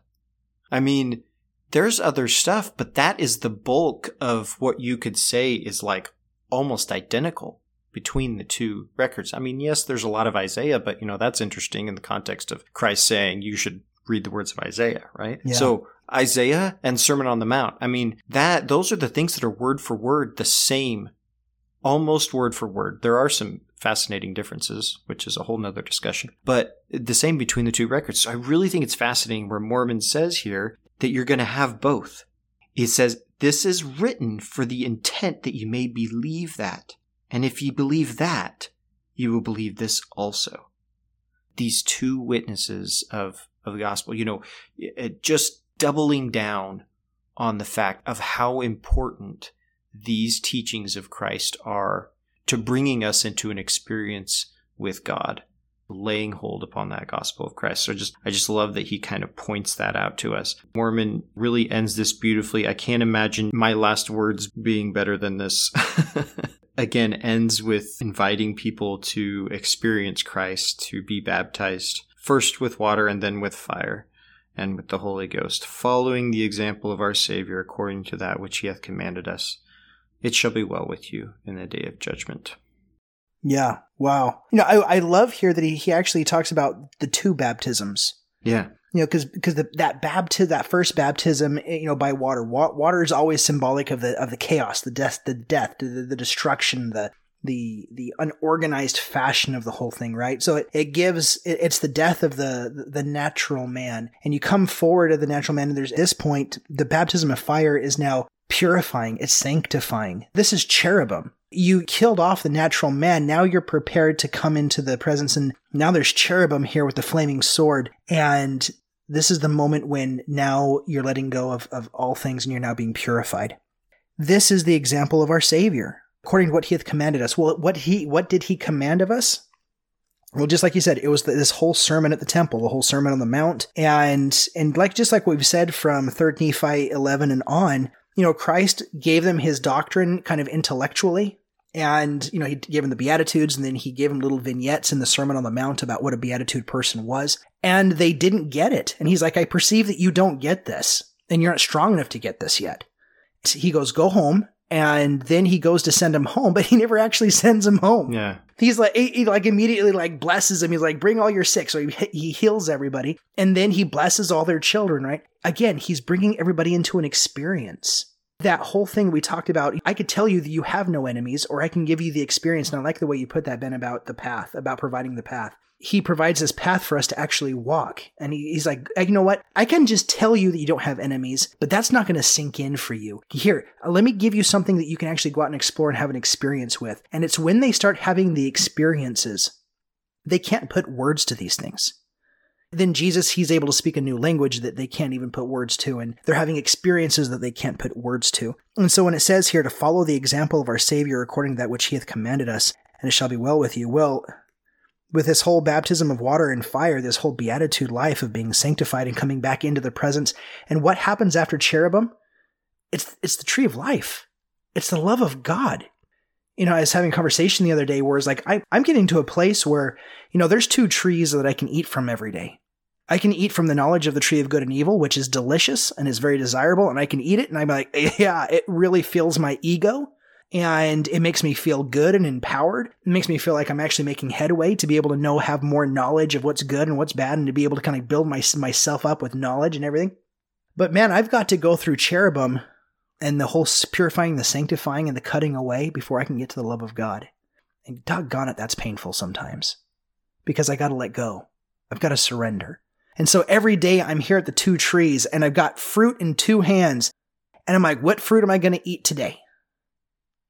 I mean, there's other stuff, but that is the bulk of what you could say is like almost identical between the two records. I mean, yes, there's a lot of Isaiah, but you know, that's interesting in the context of Christ saying you should read the words of Isaiah, right? Yeah. So Isaiah and Sermon on the Mount. I mean, that those are the things that are word for word the same, almost word for word. There are some fascinating differences, which is a whole nother discussion, but the same between the two records. So I really think it's fascinating where Mormon says here that you're going to have both. It says, this is written for the intent that you may believe that. And if you believe that, you will believe this also. These two witnesses of, of the gospel, you know, just doubling down on the fact of how important these teachings of Christ are to bringing us into an experience with God, laying hold upon that gospel of Christ. So just I just love that he kind of points that out to us. Mormon really ends this beautifully. I can't imagine my last words being better than this. again, ends with inviting people to experience Christ, to be baptized, first with water and then with fire and with the Holy Ghost, following the example of our Savior according to that which he hath commanded us. It shall be well with you in the day of judgment. Yeah. Wow. You know, I, I love here that he, he actually talks about the two baptisms. Yeah. You know, because because that baptism, that first baptism, you know, by water. Wa- water is always symbolic of the of the chaos, the death, the death, the, the destruction, the the the unorganized fashion of the whole thing, right? So it, it gives it, it's the death of the the natural man, and you come forward of the natural man. And there's at this point, the baptism of fire is now purifying, it's sanctifying. This is cherubim. You killed off the natural man. Now you're prepared to come into the presence. And now there's cherubim here with the flaming sword. And this is the moment when now you're letting go of, of all things and you're now being purified. This is the example of our Savior, according to what he hath commanded us. Well, what he, what did he command of us? Well, just like you said, it was this whole sermon at the temple, the whole Sermon on the Mount. And, and like, just like we've said from Third Nephi eleven and on, you know, Christ gave them his doctrine kind of intellectually. And, you know, he gave him the Beatitudes, and then he gave him little vignettes in the Sermon on the Mount about what a Beatitude person was. And they didn't get it. And he's like, I perceive that you don't get this, and you're not strong enough to get this yet. So he goes, go home. And then he goes to send him home, but he never actually sends him home. Yeah. He's like, he, he like immediately like blesses him. He's like, bring all your sick. So he, he heals everybody. And then he blesses all their children, right? Again, he's bringing everybody into an experience. That whole thing we talked about, I could tell you that you have no enemies, or I can give you the experience. And I like the way you put that, Ben, about the path, about providing the path. He provides this path for us to actually walk. And he, he's like, you know what? I can just tell you that you don't have enemies, but that's not going to sink in for you. Here, let me give you something that you can actually go out and explore and have an experience with. And it's when they start having the experiences, they can't put words to these things. Then Jesus, he's able to speak a new language that they can't even put words to, and they're having experiences that they can't put words to. And so when it says here to follow the example of our Savior according to that which he hath commanded us, and it shall be well with you, well, with this whole baptism of water and fire, this whole beatitude life of being sanctified and coming back into the presence, and what happens after cherubim? It's it's the tree of life. It's the love of God. You know, I was having a conversation the other day where it's like, I, I'm getting to a place where, you know, there's two trees that I can eat from every day. I can eat from the knowledge of the tree of good and evil, which is delicious and is very desirable, and I can eat it, and I'm like, yeah, it really fills my ego, and it makes me feel good and empowered. It makes me feel like I'm actually making headway to be able to know, have more knowledge of what's good and what's bad, and to be able to kind of build my, myself up with knowledge and everything. But man, I've got to go through cherubim and the whole purifying, the sanctifying, and the cutting away before I can get to the love of God. And doggone it, that's painful sometimes, because I got to let go. I've got to surrender. And so every day I'm here at the two trees and I've got fruit in two hands and I'm like, what fruit am I going to eat today?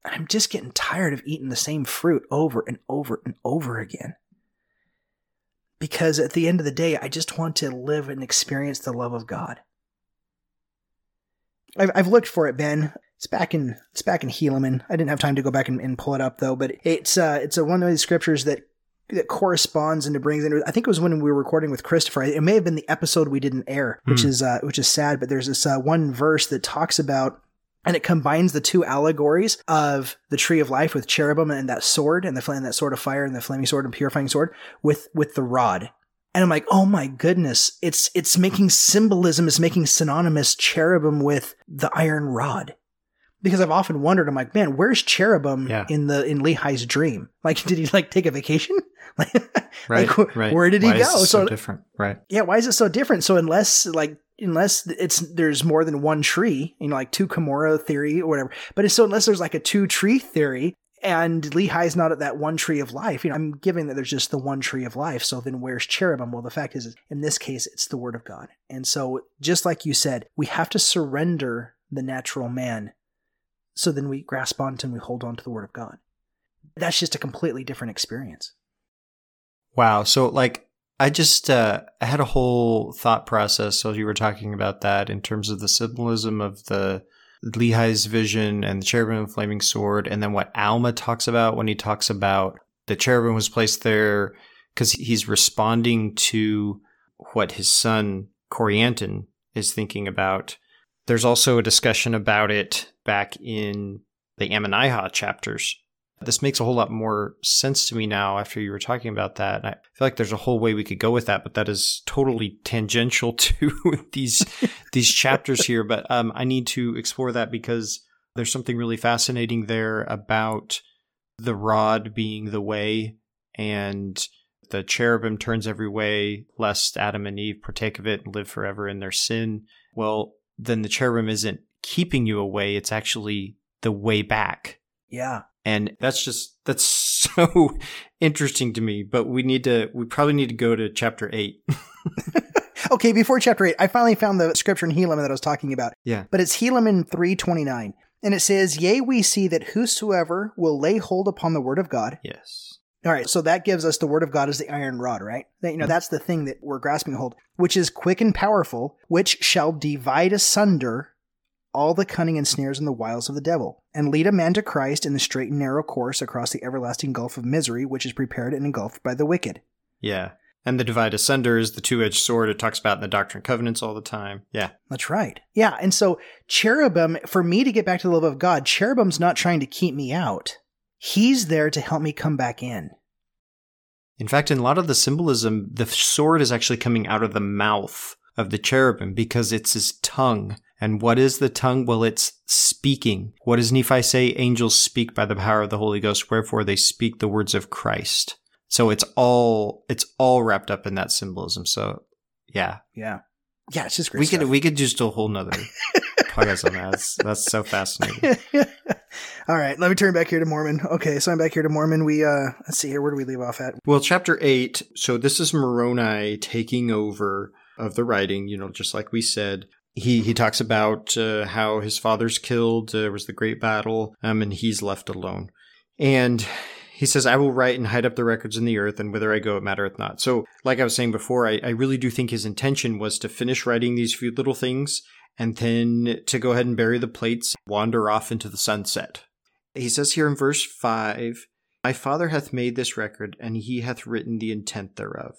And I'm just getting tired of eating the same fruit over and over and over again. Because at the end of the day, I just want to live and experience the love of God. I've, I've looked for it, Ben. It's back in, it's back in Helaman. I didn't have time to go back and, and pull it up though, but it's, uh, it's a, one of these scriptures that that corresponds and it brings in. I think it was when we were recording with Christopher. It may have been the episode we didn't air, which mm. is uh, which is sad. But there's this uh, one verse that talks about, and it combines the two allegories of the tree of life with cherubim and that sword and the flame, that sword of fire and the flaming sword and purifying sword with with the rod. And I'm like, oh my goodness! It's it's making symbolism. It's making synonymous cherubim with the iron rod. Because I've often wondered, I'm like, man, where's cherubim yeah. in the in Lehi's dream? Like, did he like take a vacation? Like, right, like wh- right. Where did he why go? Is it so, so different, right? Yeah, why is it so different? So unless like unless it's there's more than one tree, you know, like two Camorra theory or whatever. But it's, so unless there's like a two tree theory, and Lehi's not at that one tree of life, you know, I'm giving that there's just the one tree of life. So then where's cherubim? Well, the fact is, is in this case, it's the word of God. And so just like you said, we have to surrender the natural man. So then we grasp onto and we hold on to the word of God. That's just a completely different experience. Wow. So like, I just, uh, I had a whole thought process. So you were talking about that in terms of the symbolism of the Lehi's vision and the cherubim and flaming sword. And then what Alma talks about when he talks about the cherubim was placed there because he's responding to what his son Corianton is thinking about. There's also a discussion about it back in the Ammonihah chapters. This makes a whole lot more sense to me now after you were talking about that. And I feel like there's a whole way we could go with that, but that is totally tangential to these these chapters here. But um, I need to explore that because there's something really fascinating there about the rod being the way, and the cherubim turns every way, lest Adam and Eve partake of it and live forever in their sin. Well, then the cherubim isn't keeping you away. It's actually the way back. Yeah. And that's just, that's so interesting to me, but we need to, we probably need to go to chapter eight. Okay. Before chapter eight, I finally found the scripture in Helaman that I was talking about. Yeah. But it's Helaman three twenty-nine. And it says, yea, we see that whosoever will lay hold upon the word of God. Yes. All right. So that gives us the word of God as the iron rod, right? That, you know, that's the thing that we're grasping hold, which is quick and powerful, which shall divide asunder all the cunning and snares and the wiles of the devil, and lead a man to Christ in the straight and narrow course across the everlasting gulf of misery, which is prepared and engulfed by the wicked. Yeah. And the divide asunder is the two-edged sword it talks about in the Doctrine and Covenants all the time. Yeah. That's right. Yeah. And so cherubim, for me to get back to the love of God, cherubim's not trying to keep me out. He's there to help me come back in. In fact, in a lot of the symbolism, the sword is actually coming out of the mouth of the cherubim because it's his tongue. And what is the tongue? Well, it's speaking. What does Nephi say? Angels speak by the power of the Holy Ghost, wherefore they speak the words of Christ. So it's all it's all wrapped up in that symbolism. So, yeah. Yeah. Yeah, it's just great we stuff. Could, we could just do a whole nother podcast on that. That's, that's so fascinating. All right. Let me turn back here to Mormon. Okay. So I'm back here to Mormon. We, uh, let's see here. Where do we leave off at? Well, chapter eight. So this is Moroni taking over of the writing, you know, just like we said. He he talks about uh, how his father's killed, uh, there was the great battle, um, and he's left alone. And he says, I will write and hide up the records in the earth, and whither I go it mattereth not. So like I was saying before, I, I really do think his intention was to finish writing these few little things and then to go ahead and bury the plates, wander off into the sunset. He says here in verse five, my father hath made this record, and he hath written the intent thereof.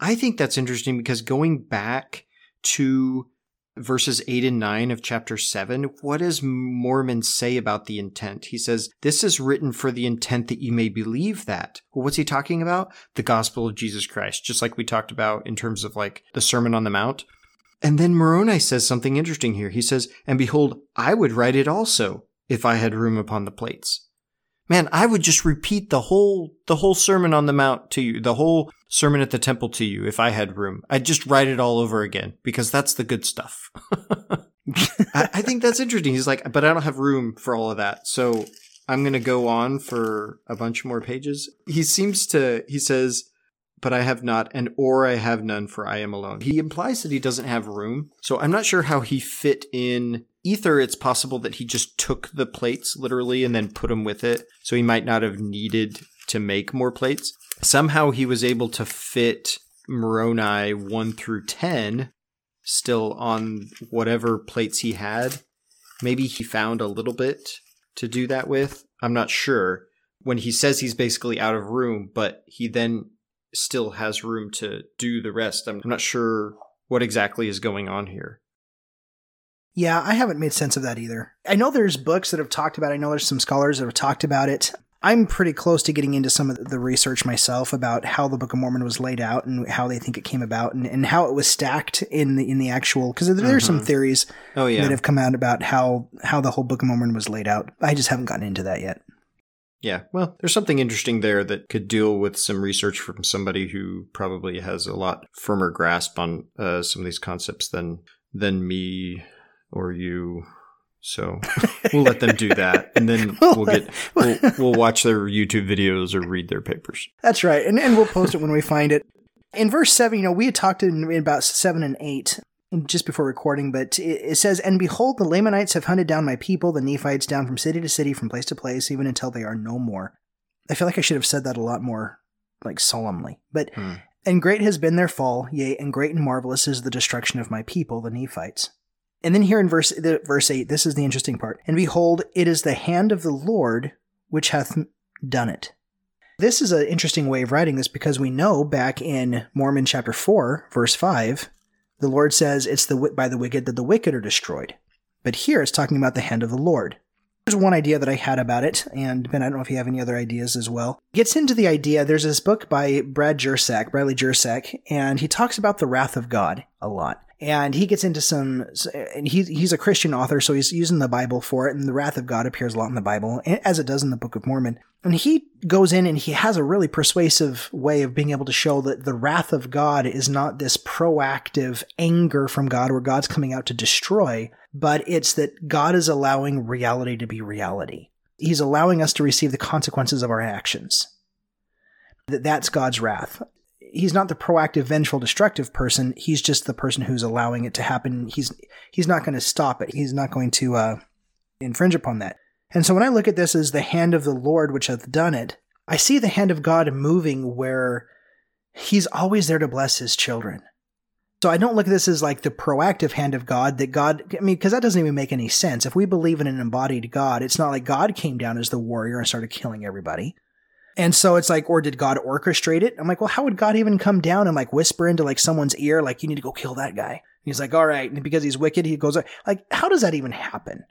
I think that's interesting because going back to verses eight and nine of chapter seven, what does Mormon say about the intent? He says, this is written for the intent that you may believe that. Well, what's he talking about? The gospel of Jesus Christ, just like we talked about in terms of like the Sermon on the Mount. And then Moroni says something interesting here. He says, and behold, I would write it also if I had room upon the plates. Man, I would just repeat the whole the whole Sermon on the Mount to you, the whole sermon at the temple to you, if I had room. I'd just write it all over again, because that's the good stuff. I, I think that's interesting. He's like, but I don't have room for all of that, so I'm going to go on for a bunch more pages. He seems to, he says, but I have not, and or I have none, for I am alone. He implies that he doesn't have room, so I'm not sure how he fit in Ether. It's possible that he just took the plates literally and then put them with it. So he might not have needed to make more plates. Somehow he was able to fit Moroni one through ten still on whatever plates he had. Maybe he found a little bit to do that with. I'm not sure. When he says he's basically out of room, but he then still has room to do the rest. I'm not sure what exactly is going on here. Yeah, I haven't made sense of that either. I know there's books that have talked about it. I know there's some scholars that have talked about it. I'm pretty close to getting into some of the research myself about how the Book of Mormon was laid out and how they think it came about and, and how it was stacked in the in the actual – because there's mm-hmm. some theories oh, yeah. that have come out about how, how the whole Book of Mormon was laid out. I just haven't gotten into that yet. Yeah, well, there's something interesting there that could deal with some research from somebody who probably has a lot firmer grasp on uh, some of these concepts than than me – or you, so we'll let them do that, and then we'll get we'll, we'll watch their YouTube videos or read their papers. That's right, and and we'll post it when we find it. In verse seven, you know, we had talked in, in about seven and eight just before recording, but it, it says, "And behold, the Lamanites have hunted down my people, the Nephites down from city to city, from place to place, even until they are no more." I feel like I should have said that a lot more, like solemnly, but hmm. "And great has been their fall, yea, and great and marvelous is the destruction of my people, the Nephites." And then here in verse the, verse eight, this is the interesting part. "And behold, it is the hand of the Lord which hath done it." This is an interesting way of writing this because we know back in Mormon chapter four, verse five, the Lord says it's the by the wicked that the wicked are destroyed. But here it's talking about the hand of the Lord. Here's one idea that I had about it, and Ben, I don't know if you have any other ideas as well. Gets into the idea, there's this book by Brad Jersak, Bradley Jersak, and he talks about the wrath of God a lot. And he gets into some, and he, he's a Christian author, so he's using the Bible for it, and the wrath of God appears a lot in the Bible, as it does in the Book of Mormon. And he goes in and he has a really persuasive way of being able to show that the wrath of God is not this proactive anger from God where God's coming out to destroy, but it's that God is allowing reality to be reality. He's allowing us to receive the consequences of our actions. That That's God's wrath. He's not the proactive, vengeful, destructive person. He's just the person who's allowing it to happen. He's he's not going to stop it. He's not going to uh, infringe upon that. And so when I look at this as the hand of the Lord which hath done it, I see the hand of God moving where he's always there to bless his children. So I don't look at this as like the proactive hand of God that God, I mean, because that doesn't even make any sense. If we believe in an embodied God, it's not like God came down as the warrior and started killing everybody. And so it's like, or did God orchestrate it? I'm like, well, how would God even come down and like whisper into like someone's ear, like, you need to go kill that guy? And he's like, all right. And because he's wicked, he goes, like, how does that even happen?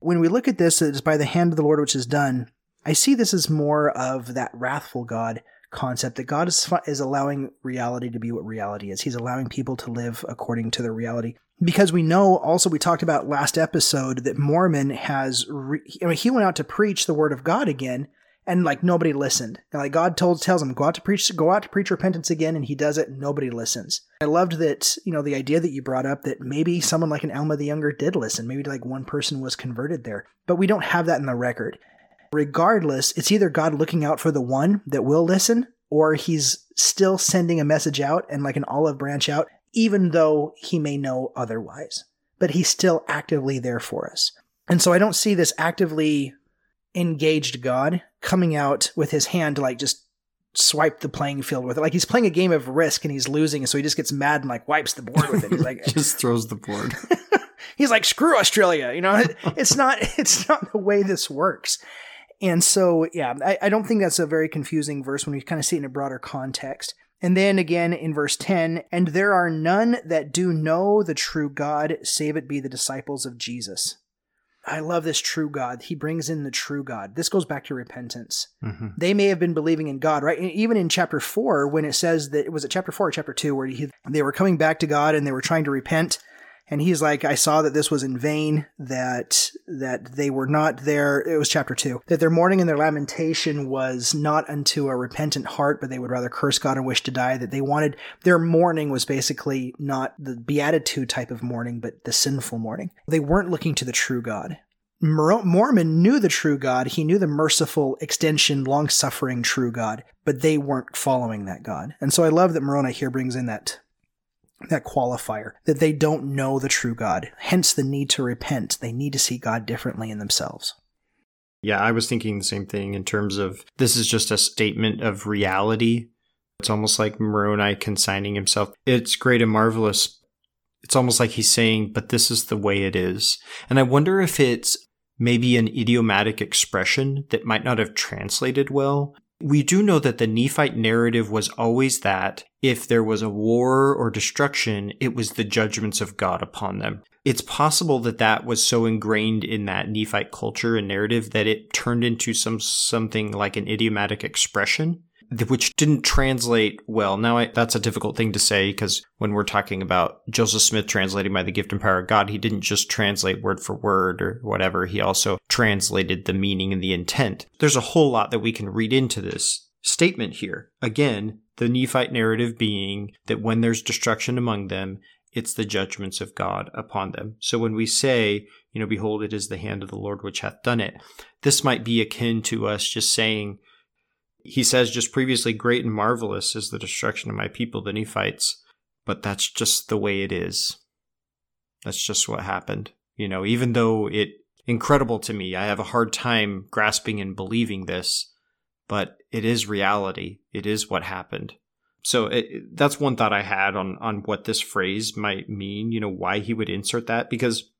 When we look at this, it's by the hand of the Lord which is done. I see this as more of that wrathful God concept, that God is is allowing reality to be what reality is. He's allowing people to live according to their reality. Because we know, also we talked about last episode, that Mormon has, re- I mean, he went out to preach the word of God again, and like nobody listened. And like God told, tells him, go out to preach, go out to preach repentance again, and he does it, and nobody listens. I loved that, you know, the idea that you brought up that maybe someone like an Alma the Younger did listen. Maybe like one person was converted there, but we don't have that in the record. Regardless, it's either God looking out for the one that will listen, or he's still sending a message out and like an olive branch out, even though he may know otherwise. But he's still actively there for us. And so I don't see this actively engaged God coming out with his hand to like just swipe the playing field with it. Like he's playing a game of Risk and he's losing, and so he just gets mad and like wipes the board with it. He's like just throws the board. He's like, screw Australia, you know. It's not it's not the way this works. And so yeah, I, I don't think that's a very confusing verse when we kind of see it in a broader context. And then again in verse ten, and there are none that do know the true God, save it be the disciples of Jesus. I love this true God. He brings in the true God. This goes back to repentance. Mm-hmm. They may have been believing in God, right? And even in chapter four, when it says that, was it chapter four or chapter two, where he, they were coming back to God and they were trying to repent. And he's like, I saw that this was in vain, that that they were not there. It was chapter two, that their mourning and their lamentation was not unto a repentant heart, but they would rather curse God and wish to die, that they wanted, their mourning was basically not the Beatitude type of mourning, but the sinful mourning. They weren't looking to the true God. Mormon knew the true God. He knew the merciful extension, long-suffering true God, but they weren't following that God. And so I love that Moroni here brings in that that qualifier, that they don't know the true God, hence the need to repent. They need to see God differently in themselves. Yeah, I was thinking the same thing in terms of this is just a statement of reality. It's almost like Moroni consigning himself. It's great and marvelous. It's almost like he's saying, but this is the way it is. And I wonder if it's maybe an idiomatic expression that might not have translated well. We do know that the Nephite narrative was always that if there was a war or destruction, it was the judgments of God upon them. It's possible that that was so ingrained in that Nephite culture and narrative that it turned into some something like an idiomatic expression, which didn't translate well. Now, I, that's a difficult thing to say, because when we're talking about Joseph Smith translating by the gift and power of God, he didn't just translate word for word or whatever. He also translated the meaning and the intent. There's a whole lot that we can read into this statement here. Again, the Nephite narrative being that when there's destruction among them, it's the judgments of God upon them. So when we say, you know, behold, it is the hand of the Lord which hath done it, this might be akin to us just saying, he says just previously, great and marvelous is the destruction of my people, the Nephites, but that's just the way it is. That's just what happened. You know, even though it incredible to me, I have a hard time grasping and believing this, but it is reality. It is what happened. So it, that's one thought I had on, on what this phrase might mean, you know, why he would insert that, because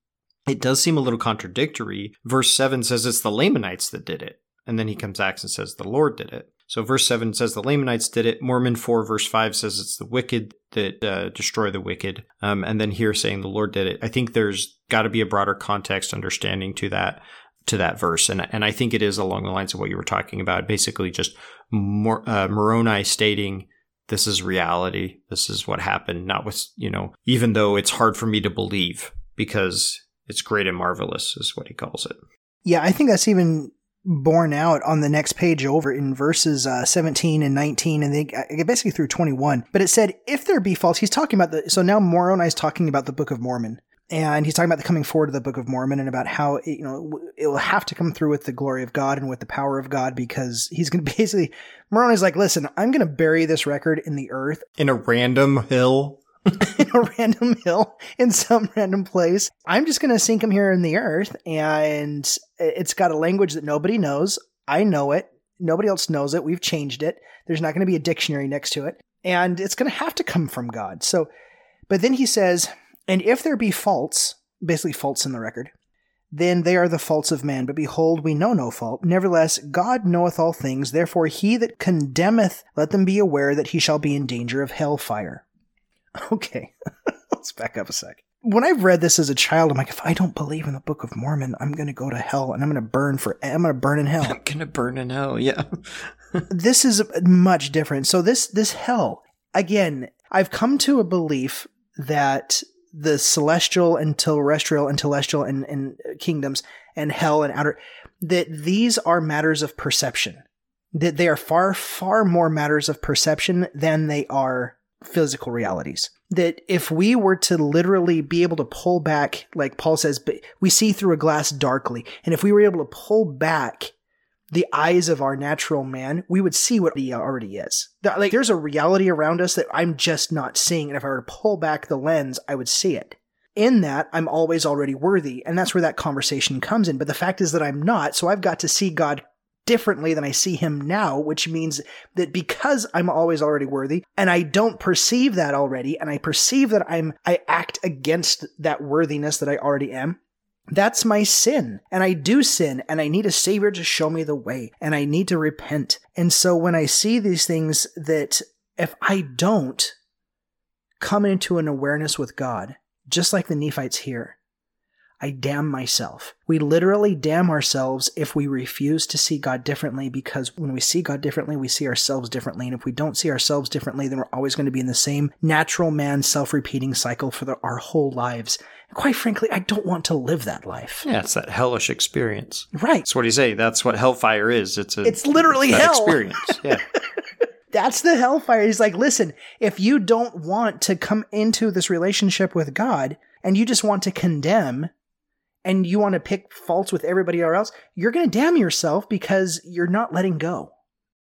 it does seem a little contradictory. Verse seven says it's the Lamanites that did it. And then he comes back and says, the Lord did it. So verse seven says the Lamanites did it. Mormon four, verse five says it's the wicked that uh, destroy the wicked. Um, and then here saying the Lord did it. I think there's got to be a broader context understanding to that. to that verse. And and I think it is along the lines of what you were talking about, basically just Mor- uh, Moroni stating, this is reality. This is what happened. Not with, you know, even though it's hard for me to believe because it's great and marvelous is what he calls it. Yeah, I think that's even borne out on the next page over in verses uh, seventeen and nineteen, and they basically through twenty-one. But it said, if there be false, he's talking about the, so now Moroni is talking about the Book of Mormon. And he's talking about the coming forward of the Book of Mormon and about how it, you know, it will have to come through with the glory of God and with the power of God, because he's going to basically – Moroni's like, listen, I'm going to bury this record in the earth. In a random hill. in a random hill in some random place. I'm just going to sink him here in the earth, and it's got a language that nobody knows. I know it. Nobody else knows it. We've changed it. There's not going to be a dictionary next to it. And it's going to have to come from God. So, but then he says – and if there be faults, basically faults in the record, then they are the faults of man. But behold, we know no fault. Nevertheless, God knoweth all things. Therefore, he that condemneth, let them be aware that he shall be in danger of hellfire. Okay, let's back up a sec. When I've read this as a child, I'm like, if I don't believe in the Book of Mormon, I'm going to go to hell and I'm going to burn for, I'm going to burn in hell. I'm going to burn in hell, yeah. This is much different. So this, this hell, again, I've come to a belief that the celestial and terrestrial and telestial and, and kingdoms and hell and outer, that these are matters of perception, that they are far, far more matters of perception than they are physical realities. That if we were to literally be able to pull back, like Paul says, but we see through a glass darkly. And if we were able to pull back the eyes of our natural man, we would see what he already is. Like, there's a reality around us that I'm just not seeing. And if I were to pull back the lens, I would see it. In that, I'm always already worthy. And that's where that conversation comes in. But the fact is that I'm not. So I've got to see God differently than I see him now, which means that because I'm always already worthy and I don't perceive that already, and I perceive that I'm, I act against that worthiness that I already am. That's my sin, and I do sin, and I need a savior to show me the way, and I need to repent. And so when I see these things, that if I don't come into an awareness with God, just like the Nephites here, I damn myself. We literally damn ourselves if we refuse to see God differently, because when we see God differently, we see ourselves differently. And if we don't see ourselves differently, then we're always going to be in the same natural man self-repeating cycle for the, our whole lives. Quite frankly, I don't want to live that life. Yeah, it's that hellish experience. Right. That's what you say. That's what hellfire is. It's a, It's literally it's hell. Experience. Yeah. That's the hellfire. He's like, listen, if you don't want to come into this relationship with God and you just want to condemn and you want to pick faults with everybody else, you're going to damn yourself because you're not letting go.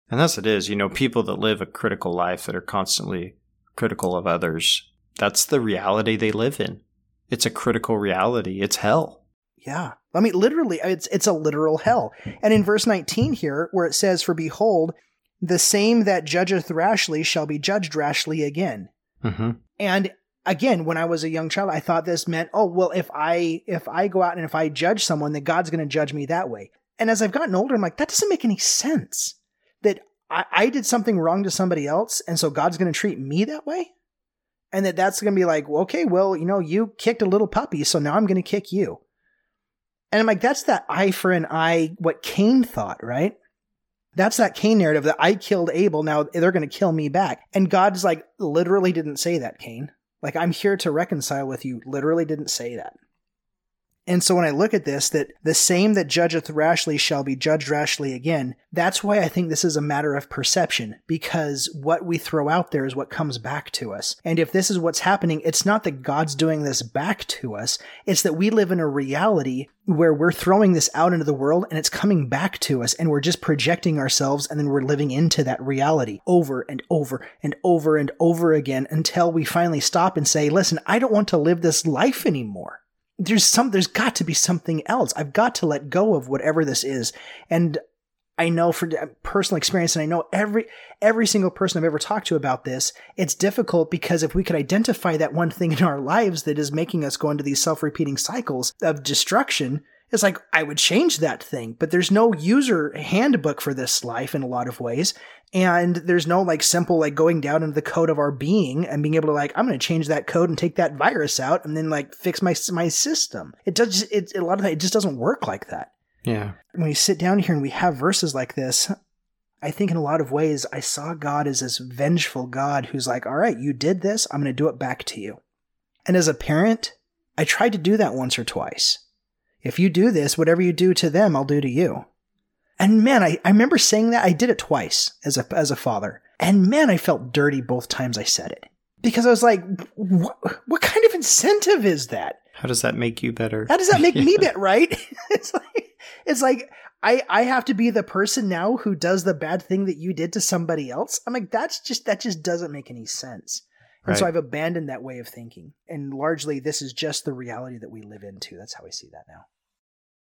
And that's it is. You know, people that live a critical life that are constantly critical of others, that's the reality they live in. It's a critical reality. It's hell. Yeah. I mean, literally, it's it's a literal hell. And in verse nineteen here, where it says, for behold, the same that judgeth rashly shall be judged rashly again. Mm-hmm. And again, when I was a young child, I thought this meant, oh, well, if I if I go out and if I judge someone, then God's going to judge me that way. And as I've gotten older, I'm like, that doesn't make any sense. That I, I did something wrong to somebody else, and so God's going to treat me that way? And that that's going to be like, well, okay, well, you know, you kicked a little puppy, so now I'm going to kick you. And I'm like, that's that eye for an eye, what Cain thought, right? That's that Cain narrative that I killed Abel, now they're going to kill me back. And God's like, literally didn't say that, Cain. Like, I'm here to reconcile with you, literally didn't say that. And so when I look at this, that the same that judgeth rashly shall be judged rashly again, that's why I think this is a matter of perception, because what we throw out there is what comes back to us. And if this is what's happening, it's not that God's doing this back to us, it's that we live in a reality where we're throwing this out into the world and it's coming back to us and we're just projecting ourselves and then we're living into that reality over and over and over and over again until we finally stop and say, listen, I don't want to live this life anymore. There's some, there's got to be something else. I've got to let go of whatever this is. And I know for personal experience, and I know every, every single person I've ever talked to about this, it's difficult because if we could identify that one thing in our lives that is making us go into these self-repeating cycles of destruction, it's like, I would change that thing, but there's no user handbook for this life in a lot of ways. And there's no like simple, like going down into the code of our being and being able to like, I'm going to change that code and take that virus out and then like fix my, my system. It does, it, a lot of that, it just doesn't work like that. Yeah. When we sit down here and we have verses like this, I think in a lot of ways, I saw God as this vengeful God who's like, all right, you did this, I'm going to do it back to you. And as a parent, I tried to do that once or twice. If you do this, whatever you do to them, I'll do to you. And man, I, I remember saying that. I did it twice as a as a father. And man, I felt dirty both times I said it. Because I was like, what, what kind of incentive is that? How does that make you better? How does that make yeah. me better, right? It's like, it's like I, I have to be the person now who does the bad thing that you did to somebody else. I'm like, that's just that just doesn't make any sense. And right. so I've abandoned that way of thinking. And largely, this is just the reality that we live into. That's how I see that now.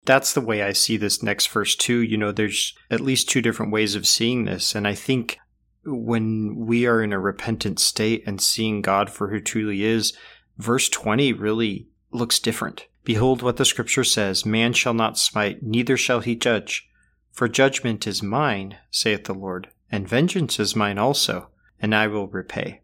That's the way I see this next verse too. You know, there's at least two different ways of seeing this. And I think when we are in a repentant state and seeing God for who truly is, verse twenty really looks different. Behold what the scripture says, man shall not smite, neither shall he judge. For judgment is mine, saith the Lord, and vengeance is mine also, and I will repay.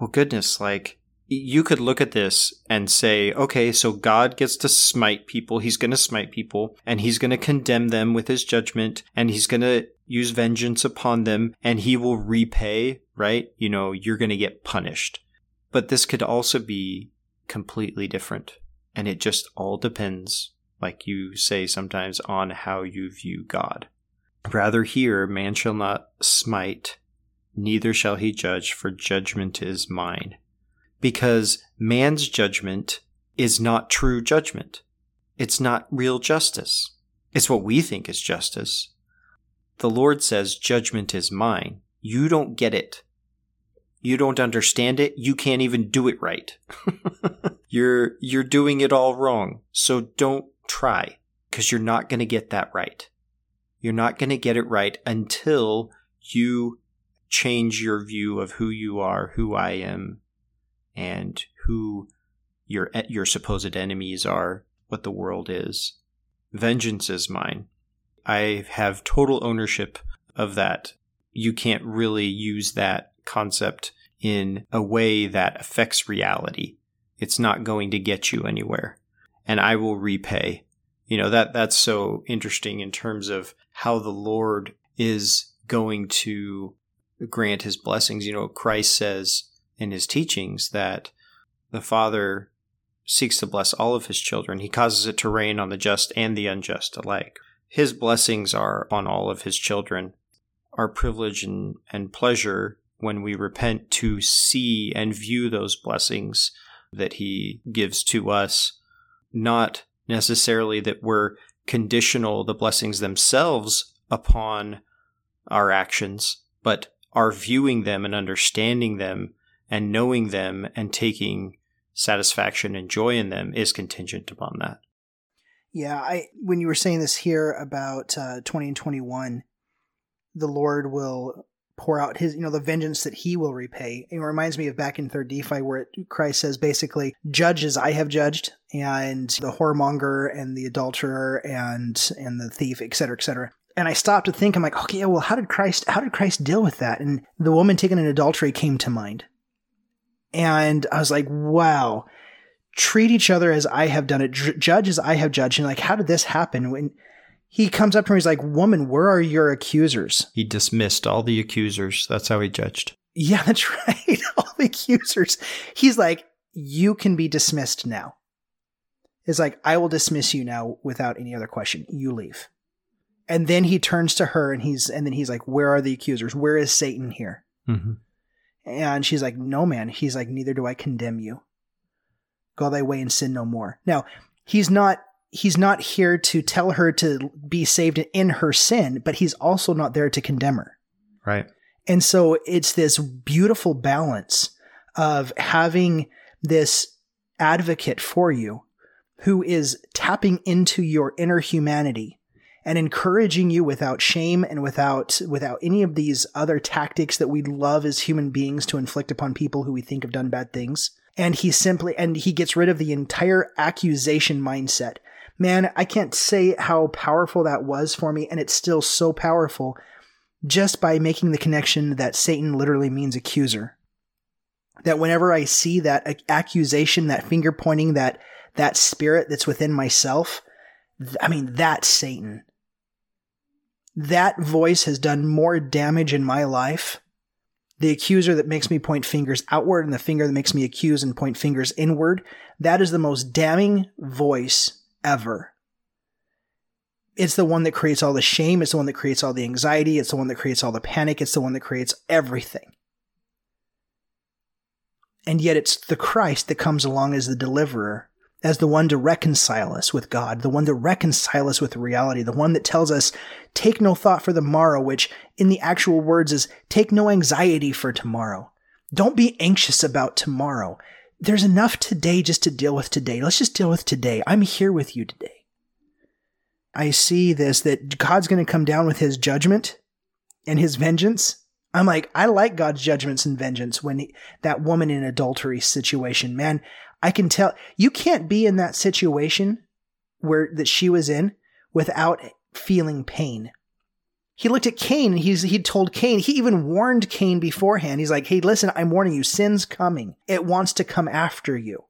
Well, goodness, like, you could look at this and say, okay, so God gets to smite people. He's going to smite people, and he's going to condemn them with his judgment, and he's going to use vengeance upon them, and he will repay, right? You know, you're going to get punished. But this could also be completely different. And it just all depends, like you say sometimes, on how you view God. Rather here, man shall not smite, neither shall he judge, for judgment is mine. Because man's judgment is not true judgment. It's not real justice. It's what we think is justice. The Lord says, judgment is mine. You don't get it. You don't understand it. You can't even do it right. You're you're doing it all wrong. So don't try, because you're not going to get that right. You're not going to get it right until you change your view of who you are, who I am, and who your your supposed enemies are, what the world is. Vengeance is mine. I have total ownership of that. You can't really use that concept in a way that affects reality. It's not going to get you anywhere. And I will repay. You know, that that's so interesting in terms of how the Lord is going to grant his blessings. You know, Christ says in his teachings that the Father seeks to bless all of his children. He causes it to rain on the just and the unjust alike. His blessings are on all of his children. Our privilege and, and pleasure when we repent to see and view those blessings that he gives to us, not necessarily that we're conditional, the blessings themselves, upon our actions, but are viewing them and understanding them and knowing them and taking satisfaction and joy in them is contingent upon that. Yeah, I when you were saying this here about uh, twenty and twenty-one, the Lord will pour out his, you know, the vengeance that he will repay. It reminds me of back in Third Nephi where it, Christ says basically, judge as I have judged, and the whoremonger and the adulterer and and the thief, et cetera, et cetera. And I stopped to think, I'm like, okay, well, how did Christ, how did Christ deal with that? And the woman taken in adultery came to mind. And I was like, wow, treat each other as I have done it. Judge as I have judged. And like, how did this happen? When he comes up to me, he's like, woman, where are your accusers? He dismissed all the accusers. That's how he judged. Yeah, that's right. All the accusers. He's like, you can be dismissed now. It's like, I will dismiss you now without any other question. You leave. And then he turns to her and he's, and then he's like, where are the accusers? Where is Satan here? Mm-hmm. And she's like, no, man. He's like, neither do I condemn you. Go thy way and sin no more. Now, he's not... He's not here to tell her to be saved in her sin, but he's also not there to condemn her. Right. And so it's this beautiful balance of having this advocate for you who is tapping into your inner humanity and encouraging you without shame and without without any of these other tactics that we love as human beings to inflict upon people who we think have done bad things. And he simply, and he gets rid of the entire accusation mindset. Man, I can't say how powerful that was for me, and it's still so powerful just by making the connection that Satan literally means accuser. That whenever I see that accusation, that finger pointing, that that spirit that's within myself, I mean, that's Satan. That voice has done more damage in my life. The accuser that makes me point fingers outward and the finger that makes me accuse and point fingers inward. That is the most damning voice ever. It's the one that creates all the shame. It's the one that creates all the anxiety. It's the one that creates all the panic. It's the one that creates everything. And yet it's the Christ that comes along as the deliverer, as the one to reconcile us with God, the one to reconcile us with reality, the one that tells us, take no thought for the morrow, which in the actual words is, take no anxiety for tomorrow. Don't be anxious about tomorrow. There's enough today just to deal with today. Let's just deal with today. I'm here with you today. I see this, that God's going to come down with his judgment and his vengeance. I'm like, I like God's judgments and vengeance when he, that woman in adultery situation, man, I can tell you can't be in that situation where that she was in without feeling pain. He looked at Cain and he's, he told Cain, he even warned Cain beforehand. He's like, hey, listen, I'm warning you, sin's coming. It wants to come after you.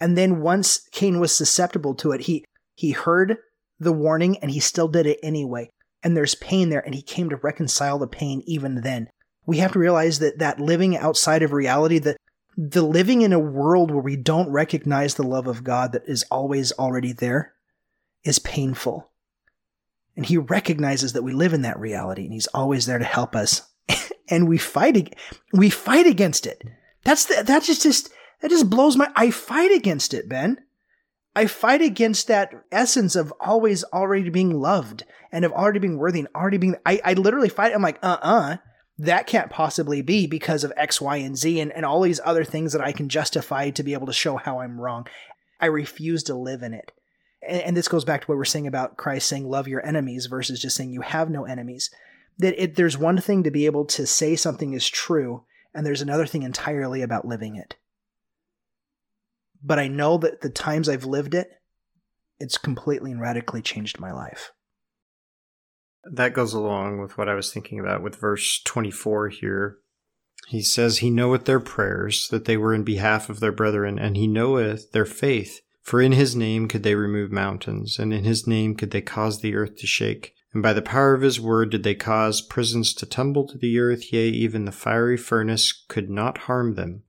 And then once Cain was susceptible to it, he, he heard the warning and he still did it anyway. And there's pain there. And he came to reconcile the pain even then. We have to realize that that living outside of reality, that the living in a world where we don't recognize the love of God that is always already there is painful. And he recognizes that we live in that reality and he's always there to help us. And we fight, we fight against it. That's the, that just, just, that just blows my, I fight against it, Ben. I fight against that essence of always already being loved and of already being worthy and already being, I, I literally fight. I'm like, uh-uh. That can't possibly be because of X, Y, and Z and, and all these other things that I can justify to be able to show how I'm wrong. I refuse to live in it. And, and this goes back to what we're saying about Christ saying, love your enemies versus just saying you have no enemies. That it, there's one thing to be able to say something is true, and there's another thing entirely about living it. But I know that the times I've lived it, it's completely and radically changed my life. That goes along with what I was thinking about with verse twenty-four here. He says, he knoweth their prayers, that they were in behalf of their brethren, and he knoweth their faith. For in his name could they remove mountains, and in his name could they cause the earth to shake. And by the power of his word did they cause prisons to tumble to the earth, yea, even the fiery furnace could not harm them,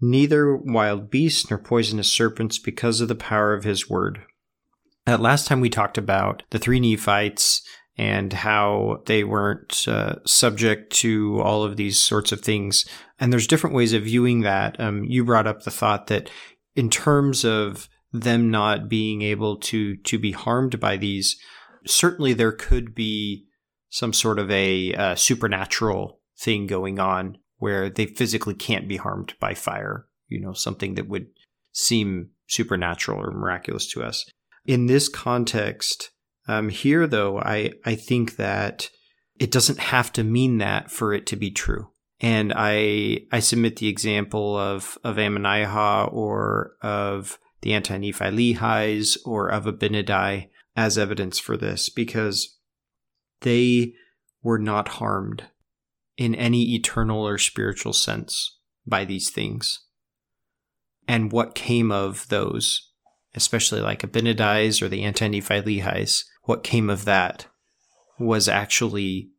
neither wild beasts nor poisonous serpents, because of the power of his word. That last time we talked about the three Nephites and how they weren't uh, subject to all of these sorts of things. And there's different ways of viewing that. Um, you brought up the thought that in terms of them not being able to, to be harmed by these, certainly there could be some sort of a uh, supernatural thing going on where they physically can't be harmed by fire, you know, something that would seem supernatural or miraculous to us. In this context, Um, here, though, I, I think that it doesn't have to mean that for it to be true. And I I submit the example of, of Ammonihah or of the anti-Nephi-Lehis or of Abinadi as evidence for this, because they were not harmed in any eternal or spiritual sense by these things. And what came of those, especially like Abinadi's or the anti-Nephi-Lehi's, what came of that was actually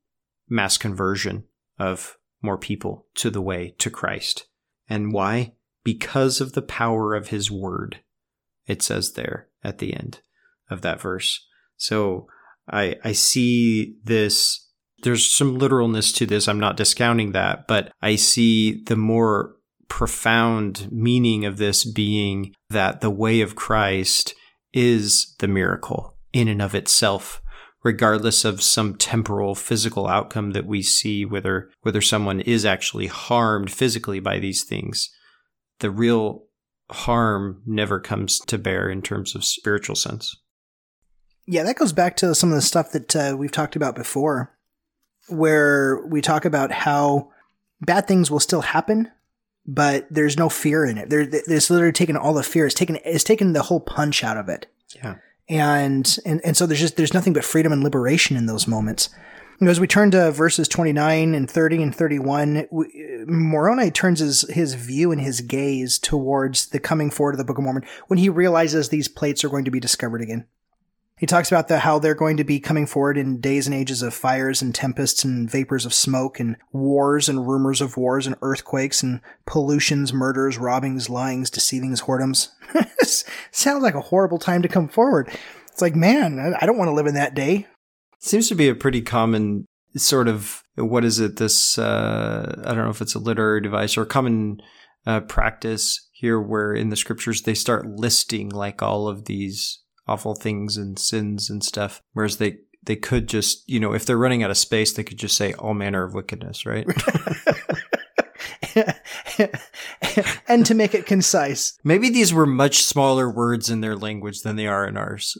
mass conversion of more people to the way, to Christ. And why? Because of the power of his word, it says there at the end of that verse. So I, I see this, there's some literalness to this. I'm not discounting that, but I see the more profound meaning of this being that the way of Christ is the miracle in and of itself, regardless of some temporal physical outcome that we see, whether whether someone is actually harmed physically by these things. The real harm never comes to bear in terms of spiritual sense. Yeah, that goes back to some of the stuff that uh, we've talked about before, where we talk about how bad things will still happen, but there's no fear in it. There, it's literally taken all the fear. It's taken, it's taken the whole punch out of it. Yeah. And, and, and so there's just, there's nothing but freedom and liberation in those moments. You know, as we turn to verses twenty-nine and thirty and thirty-one, we, Moroni turns his, his view and his gaze towards the coming forward of the Book of Mormon when he realizes these plates are going to be discovered again. He talks about the, how they're going to be coming forward in days and ages of fires and tempests and vapors of smoke and wars and rumors of wars and earthquakes and pollutions, murders, robbings, lyings, deceivings, whoredoms. Sounds like a horrible time to come forward. It's like, man, I don't want to live in that day. Seems to be a pretty common sort of, what is it, this, uh, I don't know if it's a literary device or common uh, practice here where in the scriptures they start listing like all of these awful things and sins and stuff, whereas they, they could just, you know, if they're running out of space, they could just say all manner of wickedness, right? And to make it concise. Maybe these were much smaller words in their language than they are in ours.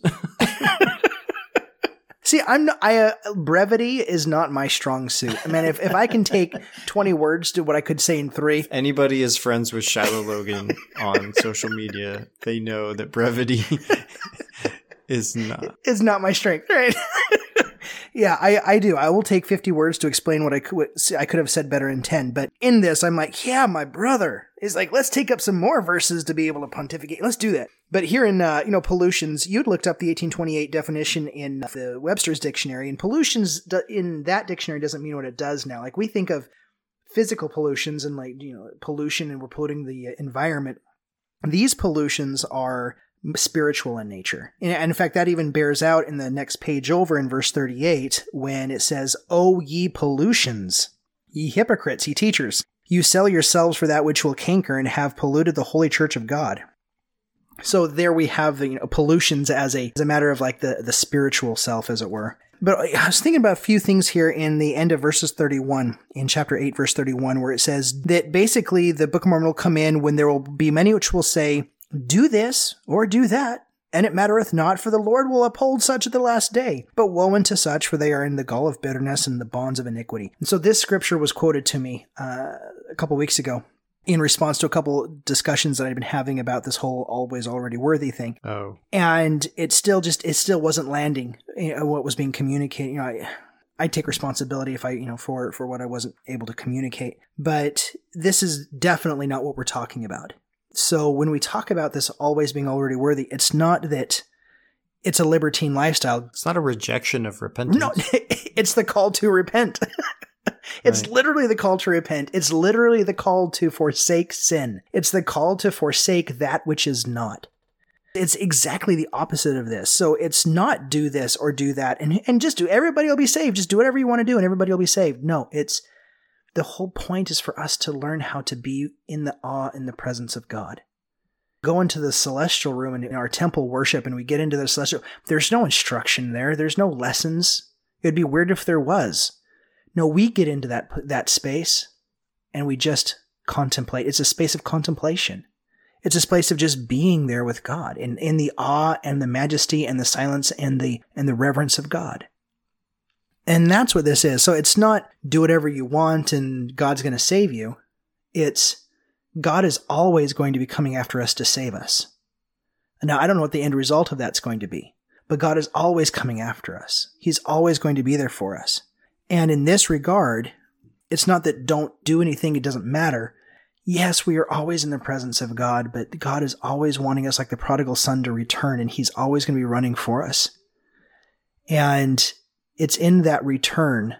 See, I'm not, I uh, brevity is not my strong suit. I mean, if, if I can take twenty words to what I could say in three. If anybody is friends with Shiloh Logan on social media, they know that brevity is not. It's not my strength, right? Yeah, I, I do. I will take fifty words to explain what I could, I could have said better in ten. But in this, I'm like, yeah, my brother is like, let's take up some more verses to be able to pontificate. Let's do that. But here in, uh, you know, pollutions, you'd looked up the eighteen twenty-eight definition in the Webster's dictionary. And pollutions in that dictionary doesn't mean what it does now. Like we think of physical pollutions and like, you know, pollution and we're polluting the environment. These pollutions are spiritual in nature. And in fact, that even bears out in the next page over in verse thirty-eight, when it says, "O ye pollutions, ye hypocrites, ye teachers, you sell yourselves for that which will canker and have polluted the holy church of God." So there we have the, you know, pollutions as a, as a matter of like the, the spiritual self, as it were. But I was thinking about a few things here in the end of verses thirty-one, in chapter eight, verse thirty-one, where it says that basically the Book of Mormon will come in when there will be many which will say, "Do this or do that, and it mattereth not, for the Lord will uphold such at the last day. But woe unto such, for they are in the gall of bitterness and the bonds of iniquity." And so this scripture was quoted to me uh, a couple weeks ago in response to a couple discussions that I'd been having about this whole always already worthy thing. Oh. And it still just, it still wasn't landing, you know, what was being communicated. You know, I... I take responsibility if I, you know, for, for what I wasn't able to communicate. But this is definitely not what we're talking about. So when we talk about this always being already worthy, it's not that it's a libertine lifestyle. It's not a rejection of repentance. No, it's the call to repent. It's right. Literally the call to repent. It's literally the call to forsake sin. It's the call to forsake that which is not. It's exactly the opposite of this. So it's not do this or do that and, and just do, everybody will be saved. Just do whatever you want to do and everybody will be saved. No, it's the whole point is for us to learn how to be in the awe and the presence of God. Go into the celestial room and in our temple worship and we get into the celestial. There's no instruction there. There's no lessons. It'd be weird if there was. No, we get into that, that space and we just contemplate. It's a space of contemplation. It's this place of just being there with God and in the awe and the majesty and the silence and the and the reverence of God. And that's what this is. So it's not do whatever you want and God's going to save you. It's God is always going to be coming after us to save us. Now, I don't know what the end result of that's going to be, but God is always coming after us. He's always going to be there for us. And in this regard, it's not that don't do anything, it doesn't matter. Yes, we are always in the presence of God, but God is always wanting us like the prodigal son to return, and he's always going to be running for us. And it's in that return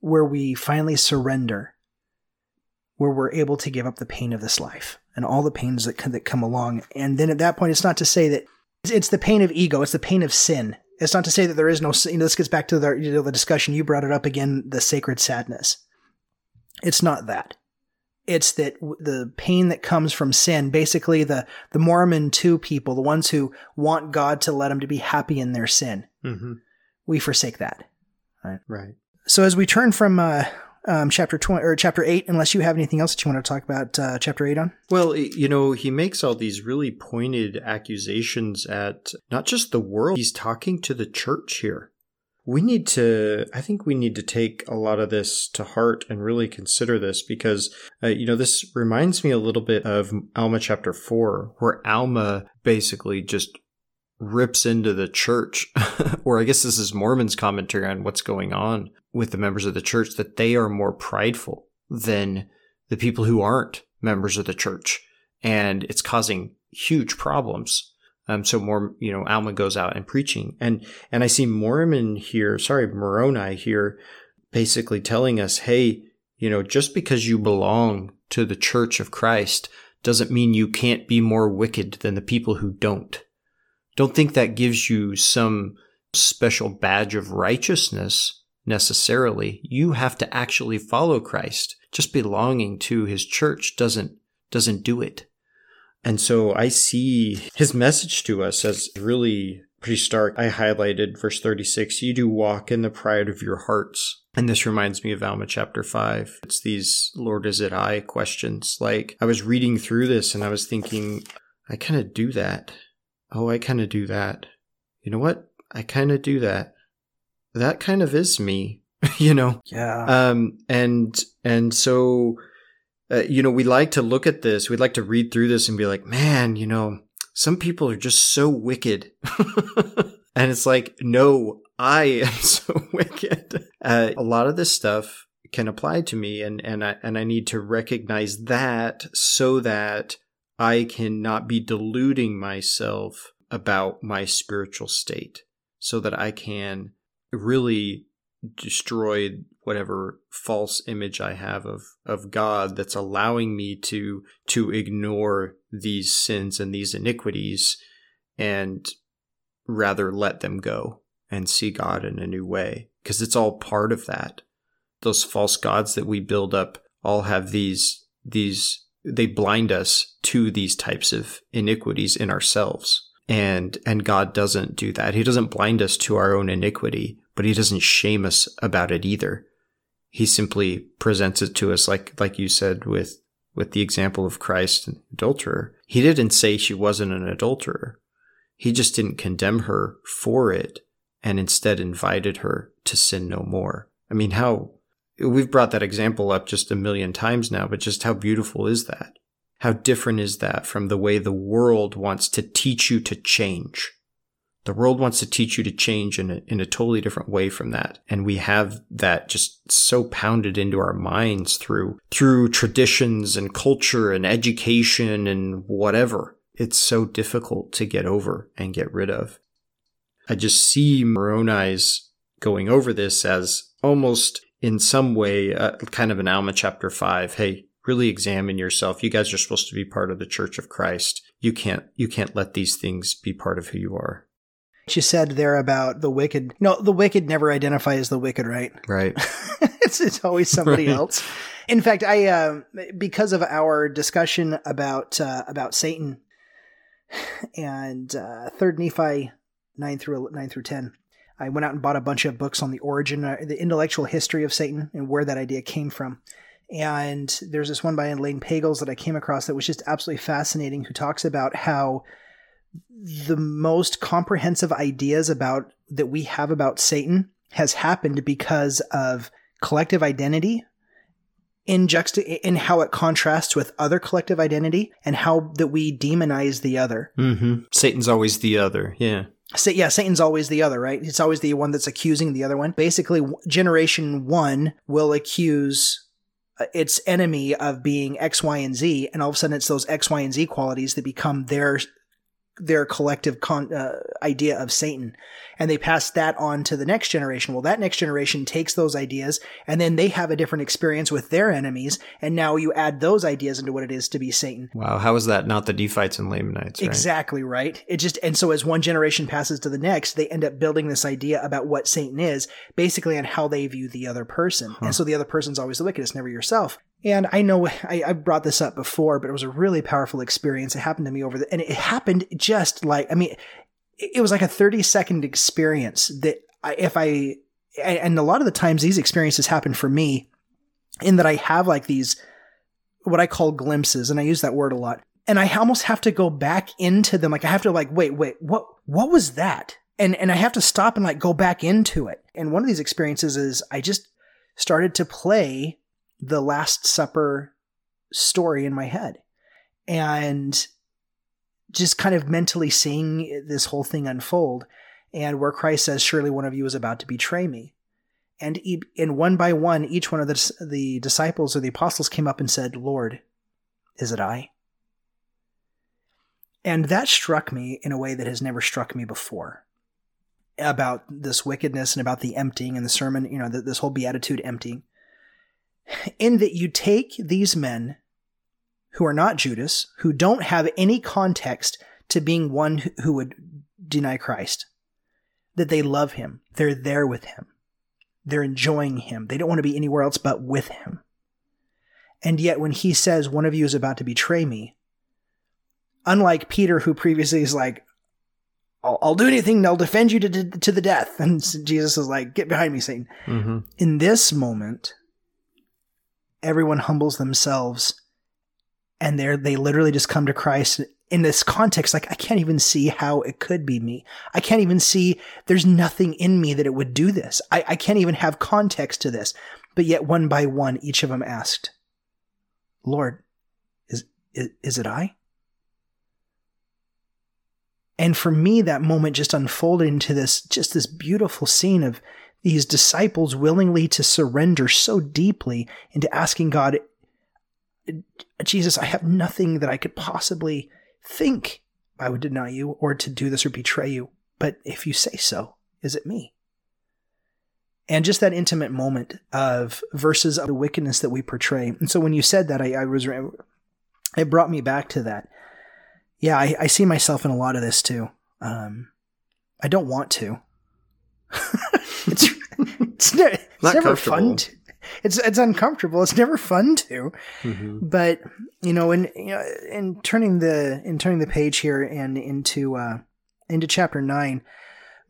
where we finally surrender, where we're able to give up the pain of this life and all the pains that that come along. And then at that point, it's not to say that it's the pain of ego, it's the pain of sin. It's not to say that there is no sin. You know, this gets back to the, you know, the discussion. You brought it up again, the sacred sadness. It's not that. It's that the pain that comes from sin, basically the, the Mormon two people, the ones who want God to let them to be happy in their sin, mm-hmm. we forsake that. Right. Right. So as we turn from uh, um, chapter twenty or chapter eight, unless you have anything else that you want to talk about uh, chapter eight on? Well, you know, he makes all these really pointed accusations at not just the world. He's talking to the church here. We need to, I think we need to take a lot of this to heart and really consider this because, uh, you know, this reminds me a little bit of Alma chapter four, where Alma basically just rips into the church, or I guess this is Mormon's commentary on what's going on with the members of the church, that they are more prideful than the people who aren't members of the church. And it's causing huge problems. Um, so more, you know, Alma goes out and preaching, and and I see Mormon here, sorry, Moroni here, basically telling us, hey, you know, just because you belong to the Church of Christ doesn't mean you can't be more wicked than the people who don't. Don't think that gives you some special badge of righteousness necessarily. You have to actually follow Christ. Just belonging to his church doesn't doesn't do it. And so I see his message to us as really pretty stark. I highlighted verse thirty-six, you do walk in the pride of your hearts. And this reminds me of Alma chapter five. It's these Lord, is it I questions. Like, I was reading through this and I was thinking, I kind of do that. Oh, I kind of do that. You know what? I kind of do that. That kind of is me, you know? Yeah. Um, and, and so... Uh, you know, we like to look at this, we'd like to read through this and be like, man, you know, some people are just so wicked. And it's like, no, I am so wicked. Uh, a lot of this stuff can apply to me, and, and, I, and I need to recognize that so that I cannot be deluding myself about my spiritual state, so that I can really destroy whatever false image I have of, of God that's allowing me to to ignore these sins and these iniquities, and rather let them go and see God in a new way. Because it's all part of that. Those false gods that we build up all have these these they blind us to these types of iniquities in ourselves. And and God doesn't do that. He doesn't blind us to our own iniquity, but he doesn't shame us about it either. He simply presents it to us, like like you said, with, with the example of Christ and adulterer. He didn't say she wasn't an adulterer. He just didn't condemn her for it, and instead invited her to sin no more. I mean, how we've brought that example up just a million times now, but just how beautiful is that? How different is that from the way the world wants to teach you to change? The world wants to teach you to change in a, in a totally different way from that. And we have that just so pounded into our minds through through traditions and culture and education and whatever. It's so difficult to get over and get rid of. I just see Moroni's going over this as almost in some way uh, kind of an Alma chapter five. Hey, really examine yourself. You guys are supposed to be part of the Church of Christ. You can't you can't let these things be part of who you are. She said there about the wicked. No, the wicked never identify as the wicked, right? Right. it's, it's always somebody right. else. In fact, I uh, because of our discussion about uh, about Satan and uh, three Nephi nine through nine through ten, I went out and bought a bunch of books on the origin, uh, the intellectual history of Satan, and where that idea came from. And there's this one by Elaine Pagels that I came across that was just absolutely fascinating, who talks about how the most comprehensive ideas about that we have about Satan has happened because of collective identity in juxta- in how it contrasts with other collective identity, and how that we demonize the other. Mm-hmm. Satan's always the other. Yeah. So, yeah, Satan's always the other, right? It's always the one that's accusing the other one. Basically, generation one will accuse its enemy of being X, Y, and Z, and all of a sudden it's those X, Y, and Z qualities that become their their collective con- uh, idea of Satan. And they pass that on to the next generation. Well, that next generation takes those ideas, and then they have a different experience with their enemies, and now you add those ideas into what it is to be Satan. Wow, how is that not the Nephites and Lamanites, right? Exactly, right? It just and so as one generation passes to the next, they end up building this idea about what Satan is, basically on how they view the other person. Huh. And so the other person's always the wickedest, never yourself. And I know I, I brought this up before, but it was a really powerful experience. It happened to me over the, and it happened just like, I mean, it was like a thirty second experience that I, if I, and a lot of the times these experiences happen for me in that I have like these, what I call glimpses. And I use that word a lot, and I almost have to go back into them. Like I have to like, wait, wait, what, what was that? And, and I have to stop and like go back into it. And one of these experiences is I just started to play the Last Supper story in my head, and just kind of mentally seeing this whole thing unfold, and where Christ says, surely one of you is about to betray me. And, e- and one by one, each one of the, the disciples or the apostles came up and said, Lord, is it I? And that struck me in a way that has never struck me before, about this wickedness and about the emptying and the sermon, you know, the, this whole beatitude emptying, in that you take these men who are not Judas, who don't have any context to being one who would deny Christ, that they love him. They're there with him. They're enjoying him. They don't want to be anywhere else but with him. And yet when he says, one of you is about to betray me, unlike Peter, who previously is like, I'll, I'll do anything, I'll defend you to, to, to the death. And Jesus is like, get behind me, Satan. Mm-hmm. In this moment, everyone humbles themselves and they're, they literally just come to Christ in this context. Like, I can't even see how it could be me. I can't even see, there's nothing in me that it would do this. I, I can't even have context to this. But yet one by one, each of them asked, Lord, is, is, is it I? And for me, that moment just unfolded into this, just this beautiful scene of these disciples willingly to surrender so deeply into asking God, Jesus, I have nothing that I could possibly think I would deny you or to do this or betray you. But if you say so, is it me? And just that intimate moment of verses of the wickedness that we portray. And so when you said that, I, I was, it brought me back to that. Yeah, I, I see myself in a lot of this too. Um, I don't want to. it's it's, ne- it's never fun. To, it's it's uncomfortable. It's never fun to. Mm-hmm. But you know, in you know, in turning the in turning the page here and into uh, into chapter nine,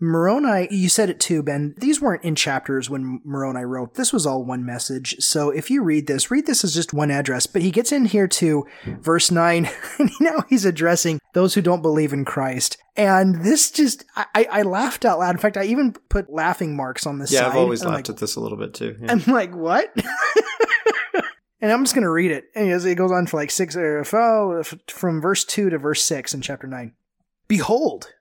Moroni, you said it too, Ben. These weren't in chapters when Moroni wrote. This was all one message. So if you read this, read this as just one address. But he gets in here to verse nine, and now he's addressing those who don't believe in Christ. And this just, I, I laughed out loud. In fact, I even put laughing marks on the yeah, side. Yeah, I've always I'm laughed like, at this a little bit too. Yeah. I'm like, what? And I'm just going to read it. And it goes on for like six, or oh, from verse two to verse six in chapter nine. Behold,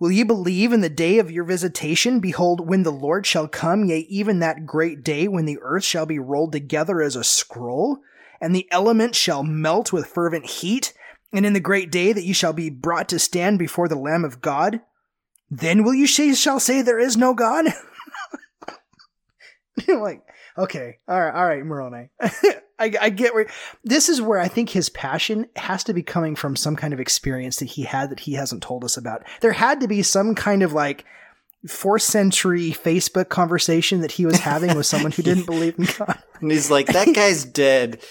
will ye believe in the day of your visitation? Behold, when the Lord shall come, yea, even that great day when the earth shall be rolled together as a scroll, and the elements shall melt with fervent heat, and in the great day that ye shall be brought to stand before the Lamb of God, then will ye sh- shall say there is no God? You're like, okay, all right, all right, Moroni. I, I get where this is where I think his passion has to be coming from some kind of experience that he had that he hasn't told us about. There had to be some kind of like fourth century Facebook conversation that he was having with someone who didn't believe in God. And he's like, that guy's dead,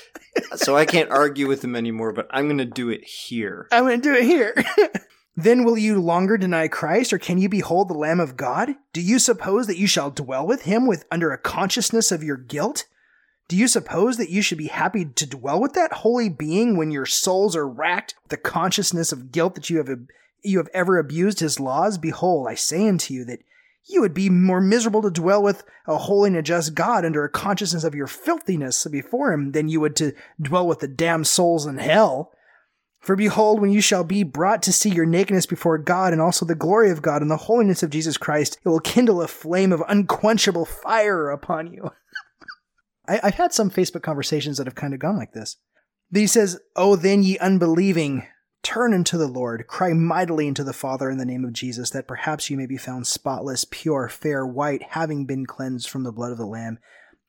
so I can't argue with him anymore, but I'm going to do it here. I'm going to do it here. Then will you longer deny Christ, or can you behold the Lamb of God? Do you suppose that you shall dwell with him with under a consciousness of your guilt? Do you suppose that you should be happy to dwell with that holy being when your souls are racked with the consciousness of guilt that you have you have ever abused his laws? Behold, I say unto you that you would be more miserable to dwell with a holy and a just God under a consciousness of your filthiness before him than you would to dwell with the damned souls in hell. For behold, when you shall be brought to see your nakedness before God and also the glory of God and the holiness of Jesus Christ, it will kindle a flame of unquenchable fire upon you. I've had some Facebook conversations that have kind of gone like this. He says, "Oh, then ye unbelieving, turn unto the Lord, cry mightily unto the Father in the name of Jesus, that perhaps you may be found spotless, pure, fair, white, having been cleansed from the blood of the Lamb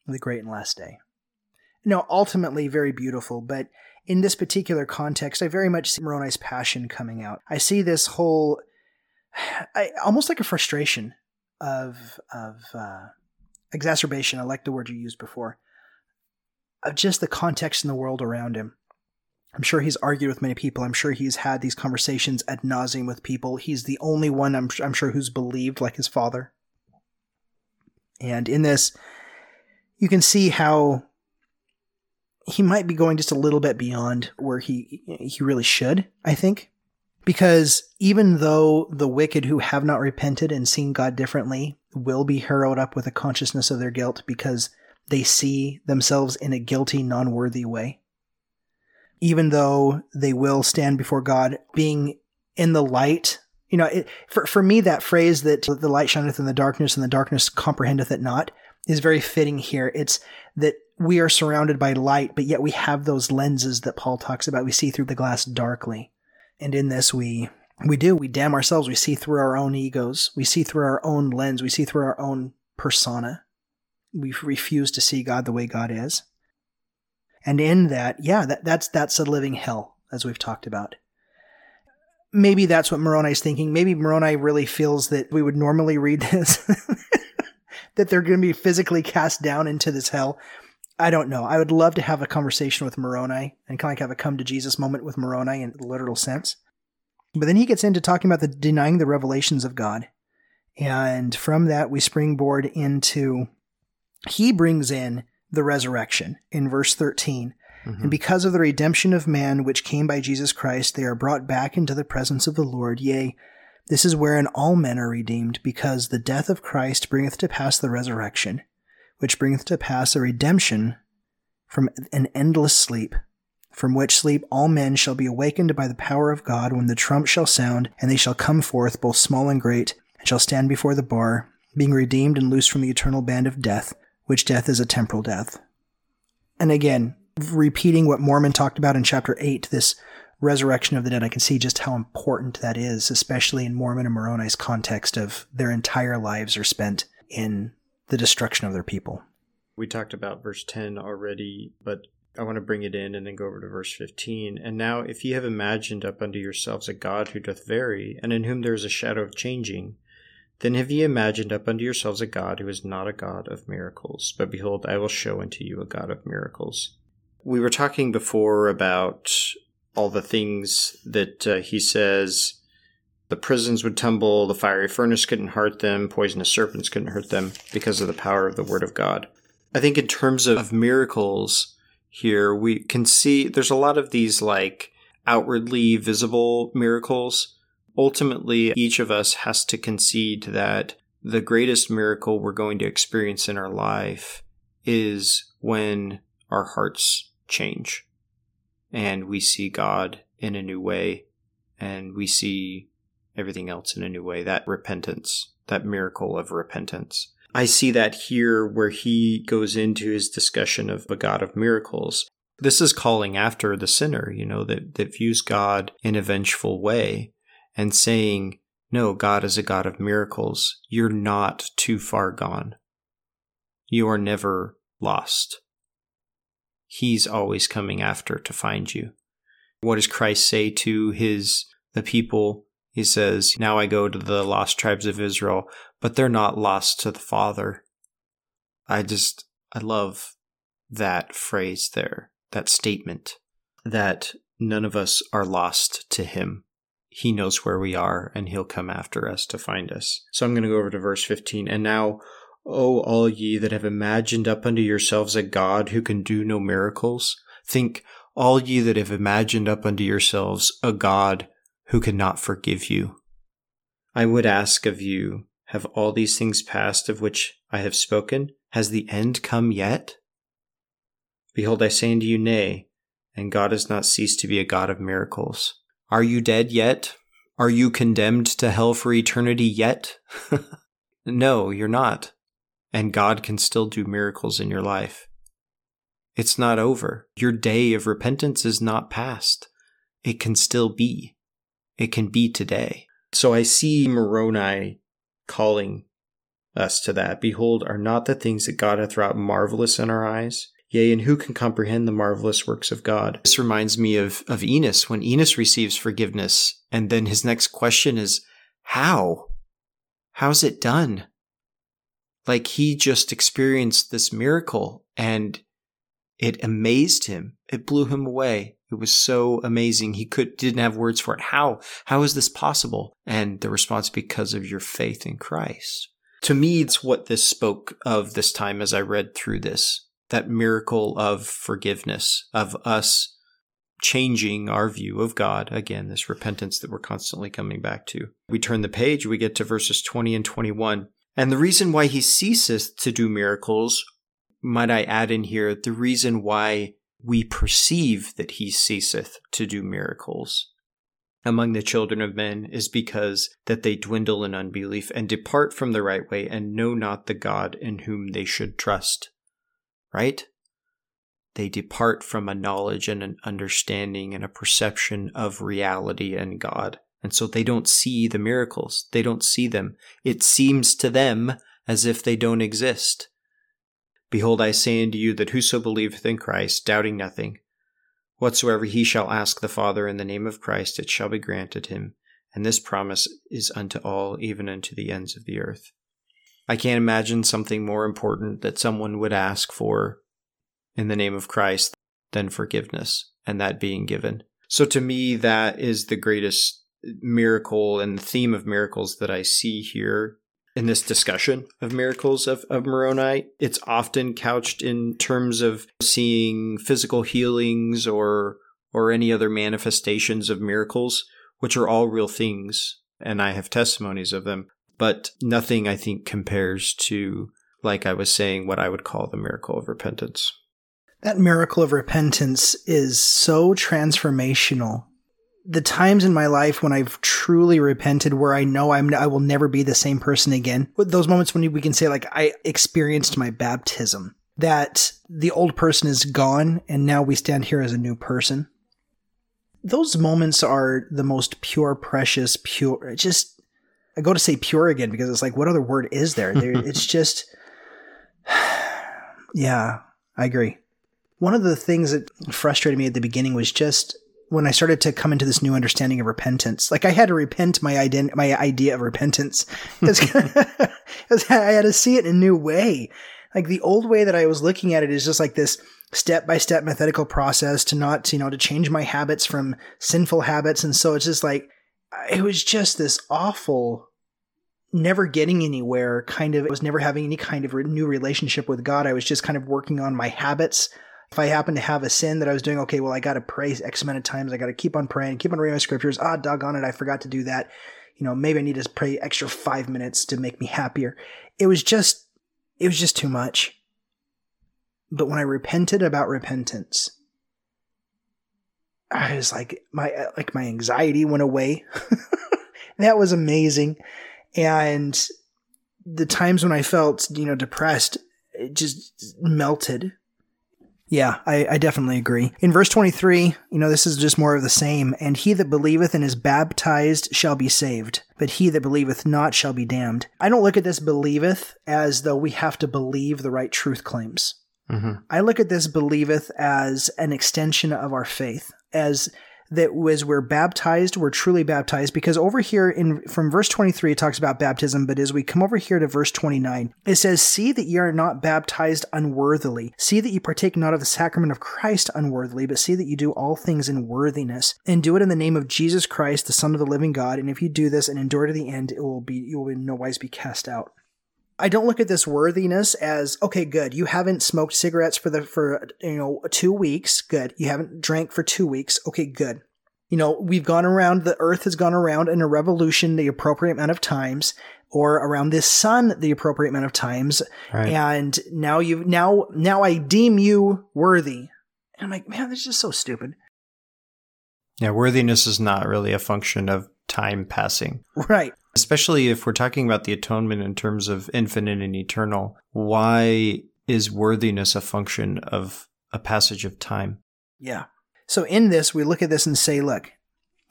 on the great and last day." Now, ultimately very beautiful, but in this particular context, I very much see Moroni's passion coming out. I see this whole, I, almost like a frustration of, of uh, exacerbation, I like the word you used before, of just the context in the world around him. I'm sure he's argued with many people. I'm sure he's had these conversations ad nauseum with people. He's the only one, I'm, I'm sure, who's believed like his father. And in this, you can see how he might be going just a little bit beyond where he he really should, I think. Because even though the wicked who have not repented and seen God differently will be harrowed up with a consciousness of their guilt because they see themselves in a guilty, non-worthy way, even though they will stand before God being in the light. You know, it, for, for me, that phrase that the light shineth in the darkness and the darkness comprehendeth it not is very fitting here. It's that we are surrounded by light, but yet we have those lenses that Paul talks about. We see through the glass darkly. And in this, we we do. We damn ourselves. We see through our own egos. We see through our own lens. We see through our own persona. We refuse to see God the way God is. And in that, yeah, that, that's that's a living hell, as we've talked about. Maybe that's what Moroni's thinking. Maybe Moroni really feels that we would normally read this, that they're going to be physically cast down into this hell. I don't know. I would love to have a conversation with Moroni and kind of like have a come to Jesus moment with Moroni in the literal sense. But then he gets into talking about the denying the revelations of God. And from that, we springboard into, he brings in the resurrection in verse thirteen. Mm-hmm. And because of the redemption of man, which came by Jesus Christ, they are brought back into the presence of the Lord. Yea, this is wherein all men are redeemed, because the death of Christ bringeth to pass the resurrection, which bringeth to pass a redemption from an endless sleep, from which sleep all men shall be awakened by the power of God when the trump shall sound, and they shall come forth, both small and great, and shall stand before the bar, being redeemed and loosed from the eternal band of death, which death is a temporal death. And again, repeating what Mormon talked about in chapter eight, this resurrection of the dead, I can see just how important that is, especially in Mormon and Moroni's context of their entire lives are spent in the destruction of their people. We talked about verse ten already, but I want to bring it in and then go over to verse fifteen. And now, if ye have imagined up unto yourselves a God who doth vary, and in whom there is a shadow of changing, then have ye imagined up unto yourselves a God who is not a God of miracles. But behold, I will show unto you a God of miracles. We were talking before about all the things that uh, he says. The prisons would tumble, the fiery furnace couldn't hurt them, poisonous serpents couldn't hurt them because of the power of the word of God. I think in terms of miracles here, we can see there's a lot of these like outwardly visible miracles. Ultimately, each of us has to concede that the greatest miracle we're going to experience in our life is when our hearts change and we see God in a new way, and we see everything else in a new way, that repentance, that miracle of repentance. I see that here where he goes into his discussion of the God of miracles. This is calling after the sinner, you know, that, that views God in a vengeful way and saying, no, God is a God of miracles. You're not too far gone. You are never lost. He's always coming after to find you. What does Christ say to his the people? He says, now I go to the lost tribes of Israel, but they're not lost to the Father. I just, I love that phrase there, that statement, that none of us are lost to him. He knows where we are, and he'll come after us to find us. So I'm going to go over to verse fifteen. And now, O all ye that have imagined up unto yourselves a God who can do no miracles, think, all ye that have imagined up unto yourselves a God who cannot forgive you. I would ask of you, have all these things passed of which I have spoken? Has the end come yet? Behold, I say unto you, nay, and God has not ceased to be a God of miracles. Are you dead yet? Are you condemned to hell for eternity yet? No, you're not. And God can still do miracles in your life. It's not over. Your day of repentance is not past. It can still be. It can be today. So I see Moroni calling us to that. Behold, are not the things that God hath wrought marvelous in our eyes? Yea, and who can comprehend the marvelous works of God? This reminds me of, of Enos, when Enos receives forgiveness, and then his next question is, how? How's it done? Like, he just experienced this miracle, and it amazed him. It blew him away. It was so amazing. He could didn't have words for it. How? How is this possible? And the response, because of your faith in Christ. To me, it's what this spoke of this time as I read through this, that miracle of forgiveness, of us changing our view of God. Again, this repentance that we're constantly coming back to. We turn the page, we get to verses twenty and twenty-one. And the reason why he ceaseth to do miracles, might I add in here, the reason why we perceive that he ceaseth to do miracles among the children of men is because that they dwindle in unbelief and depart from the right way and know not the God in whom they should trust. Right? they depart from a knowledge and an understanding and a perception of reality and God. And so they don't see the miracles. They don't see them. It seems to them as if they don't exist. Behold, I say unto you that whoso believeth in Christ, doubting nothing, whatsoever he shall ask the Father in the name of Christ, it shall be granted him. And this promise is unto all, even unto the ends of the earth. I can't imagine something more important that someone would ask for in the name of Christ than forgiveness, and that being given. So to me, that is the greatest miracle and the theme of miracles that I see here in this discussion of miracles of, of Moroni. It's often couched in terms of seeing physical healings or or any other manifestations of miracles, which are all real things, and I have testimonies of them, but nothing, I think, compares to, like I was saying, what I would call the miracle of repentance. That miracle of repentance is so transformational. The times in my life when I've truly repented, where I know I'm, I will never be the same person again. Those moments when we can say, like, I experienced my baptism, that the old person is gone and now we stand here as a new person. Those moments are the most pure, precious, pure, just, I go to say pure again because it's like, what other word is there? there it's just, yeah, I agree. One of the things that frustrated me at the beginning was just, when I started to come into this new understanding of repentance, like I had to repent my ident- my idea of repentance because I had to see it in a new way. Like the old way that I was looking at it is just like this step-by-step methodical process to not, you know, to change my habits from sinful habits. And so it's just like, it was just this awful, never getting anywhere kind of, I was never having any kind of re- new relationship with God. I was just kind of working on my habits. If I happen to have a sin that I was doing, okay, well, I got to pray X amount of times. I got to keep on praying, keep on reading my scriptures. Ah, doggone it. I forgot to do that. You know, maybe I need to pray extra five minutes to make me happier. It was just, it was just too much. But when I repented about repentance, I was like, my, like my anxiety went away. That was amazing. And the times when I felt, you know, depressed, it just melted. Yeah, I, I definitely agree. In verse twenty-three, you know, this is just more of the same. And he that believeth and is baptized shall be saved, but he that believeth not shall be damned. I don't look at this believeth as though we have to believe the right truth claims. Mm-hmm. I look at this believeth as an extension of our faith, as that as we're baptized, we're truly baptized. Because over here in from verse twenty-three, it talks about baptism. But as we come over here to verse twenty-nine, it says, see that ye are not baptized unworthily. See that ye partake not of the sacrament of Christ unworthily, but see that you do all things in worthiness. And do it in the name of Jesus Christ, the Son of the living God. And if you do this and endure to the end, it will be you will in no wise be cast out. I don't look at this worthiness as, okay, good. You haven't smoked cigarettes for the, for, you know, two weeks. Good. You haven't drank for two weeks. Okay, good. You know, we've gone around, the earth has gone around in a revolution the appropriate amount of times, or around this sun the appropriate amount of times. Right. And now you, now, now I deem you worthy. And I'm like, man, this is just so stupid. Yeah. Worthiness is not really a function of time passing. Right. Especially if we're talking about the atonement in terms of infinite and eternal, why is worthiness a function of a passage of time? Yeah. So in this, we look at this and say, look,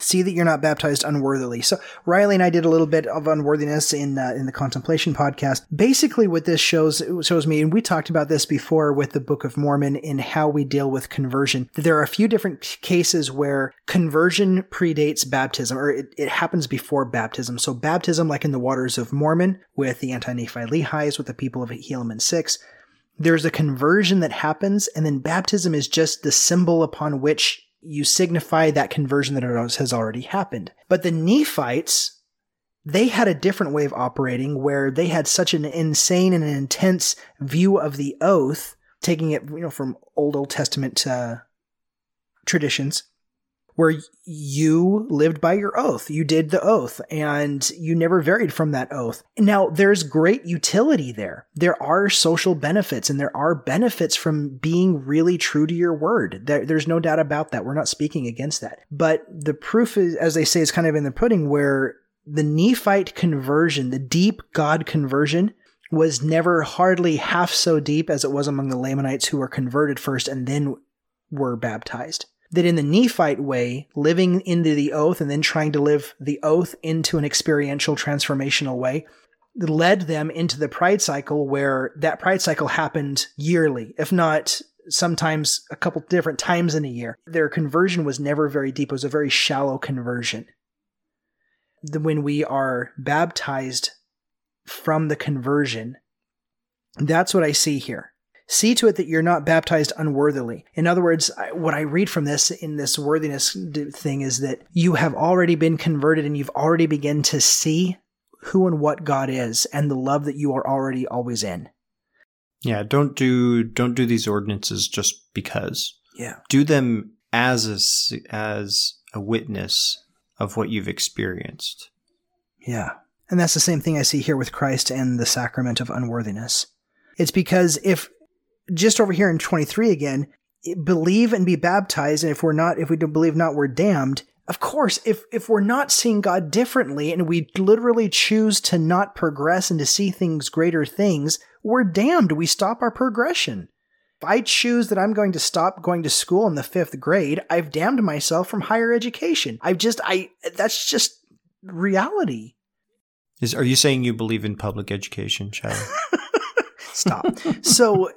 see that you're not baptized unworthily. So Riley and I did a little bit of unworthiness in uh, in the Contemplation podcast. Basically what this shows shows me, and we talked about this before with the Book of Mormon in how we deal with conversion, that there are a few different cases where conversion predates baptism, or it, it happens before baptism. So baptism, like in the waters of Mormon with the anti-Nephi-Lehis, with the people of Helaman six, there's a conversion that happens, and then baptism is just the symbol upon which you signify that conversion that has already happened. But the Nephites, they had a different way of operating where they had such an insane and an intense view of the oath, taking it, you know, from old Old Testament uh, traditions, where you lived by your oath. You did the oath and you never varied from that oath. Now, there's great utility there. There are social benefits and there are benefits from being really true to your word. There, there's no doubt about that. We're not speaking against that. But the proof is, as they say, is kind of in the pudding, where the Nephite conversion, the deep God conversion, was never hardly half so deep as it was among the Lamanites, who were converted first and then were baptized. That in the Nephite way, living into the oath and then trying to live the oath into an experiential transformational way led them into the pride cycle, where that pride cycle happened yearly, if not sometimes a couple different times in a year. Their conversion was never very deep. It was a very shallow conversion. When we are baptized from the conversion, that's what I see here. See to it that you're not baptized unworthily. In other words, what I read from this in this worthiness thing is that you have already been converted and you've already begun to see who and what God is and the love that you are already always in. Yeah, don't do don't do these ordinances just because. Yeah. Do them as a, as a witness of what you've experienced. Yeah. And that's the same thing I see here with Christ and the sacrament of unworthiness. It's because if, just over here in twenty-three again, believe and be baptized, and if we're not, if we don't believe not, we're damned. Of course, if, if we're not seeing God differently and we literally choose to not progress and to see things, greater things, we're damned. We stop our progression. If I choose that I'm going to stop going to school in the fifth grade, I've damned myself from higher education. I've just, I, that's just reality. Is, are you saying you believe in public education, Chad? Stop. So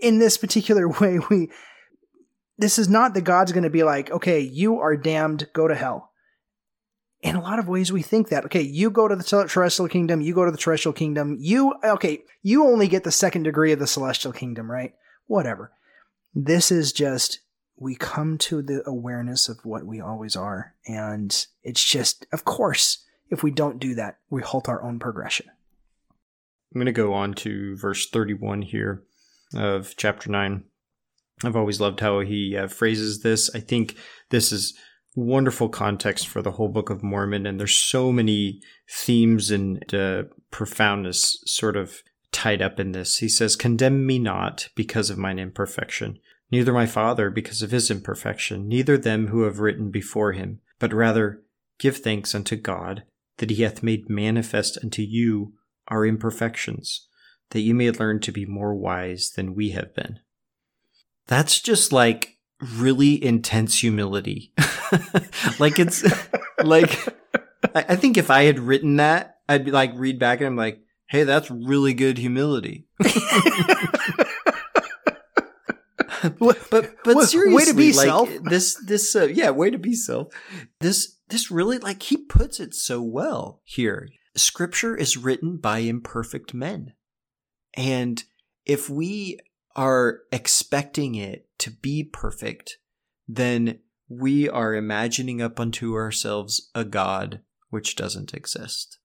in this particular way, we, this is not that God's going to be like, okay, you are damned, go to hell. In a lot of ways, we think that, okay, you go to the terrestrial kingdom, you go to the terrestrial kingdom, you, okay, you only get the second degree of the celestial kingdom, right? Whatever. This is just, we come to the awareness of what we always are. And it's just, of course, if we don't do that, we halt our own progression. I'm going to go on to verse thirty-one here of chapter nine. I've always loved how he uh, phrases this. I think this is wonderful context for the whole Book of Mormon, and there's so many themes and uh, profoundness sort of tied up in this. He says, "Condemn me not because of mine imperfection, neither my father because of his imperfection, neither them who have written before him, but rather give thanks unto God, that he hath made manifest unto you our imperfections, that you may learn to be more wise than we have been." That's just like really intense humility. Like it's like, I think if I had written that, I'd be like, read back and I'm like, hey, that's really good humility. but but, but what, seriously, way to be like, self. This, this, uh, yeah, way to be self. This, this really, like, he puts it so well here. Scripture is written by imperfect men. And if we are expecting it to be perfect, then we are imagining up unto ourselves a God which doesn't exist.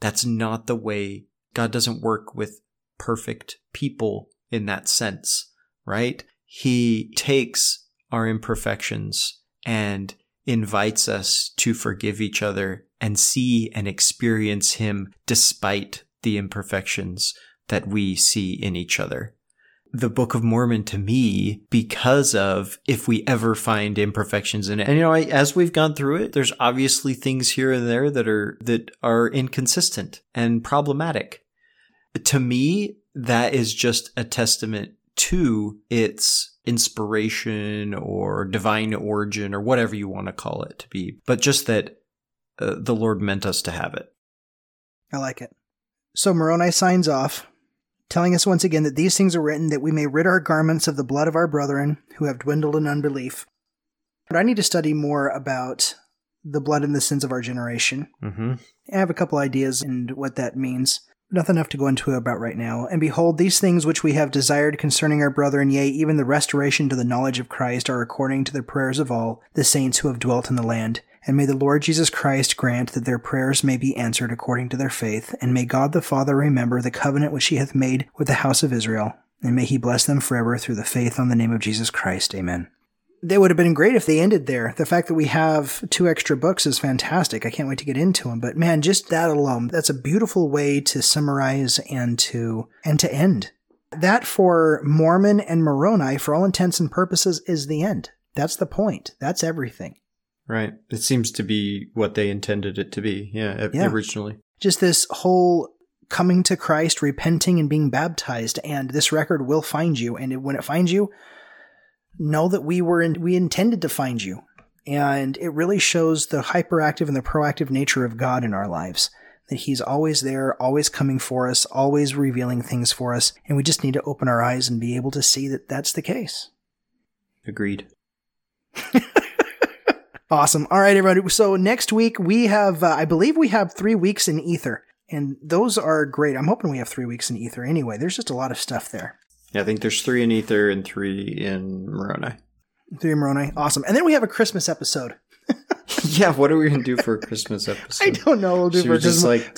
That's not the way. God doesn't work with perfect people in that sense, right? He takes our imperfections and invites us to forgive each other and see and experience him despite the imperfections that we see in each other. The Book of Mormon, to me, because of if we ever find imperfections in it. And, you know, I, as we've gone through it, there's obviously things here and there that are that are inconsistent and problematic. To me, that is just a testament to its inspiration or divine origin or whatever you want to call it to be, but just that uh, the Lord meant us to have it. I like it. So Moroni signs off, telling us once again that these things are written that we may rid our garments of the blood of our brethren who have dwindled in unbelief. But I need to study more about the blood and the sins of our generation. Mm-hmm. I have a couple ideas and what that means. Nothing enough to go into about right now. And behold, these things which we have desired concerning our brethren, yea, even the restoration to the knowledge of Christ, are according to the prayers of all the saints who have dwelt in the land. And may the Lord Jesus Christ grant that their prayers may be answered according to their faith. And may God the Father remember the covenant which he hath made with the house of Israel. And may he bless them forever through the faith on the name of Jesus Christ. Amen. They would have been great if they ended there. The fact that we have two extra books is fantastic. I can't wait to get into them. But man, just that alone, that's a beautiful way to summarize and to and to end. That for Mormon and Moroni, for all intents and purposes, is the end. That's the point. That's everything. Right. It seems to be what they intended it to be. Yeah, yeah. Originally. Just this whole coming to Christ, repenting, and being baptized, and this record will find you. And when it finds you, know that we were in, we intended to find you. And it really shows the hyperactive and the proactive nature of God in our lives, that he's always there, always coming for us, always revealing things for us, and we just need to open our eyes and be able to see that that's the case. Agreed. Awesome. All right, everybody. So next week we have, uh, I believe we have three weeks in Ether, and those are great. I'm hoping we have three weeks in Ether anyway. There's just a lot of stuff there. Yeah, I think there's three in Ether and three in Moroni. Three in Moroni. Awesome. And then we have a Christmas episode. Yeah, what are we going to do for a Christmas episode? I don't know. We'll do so for just like,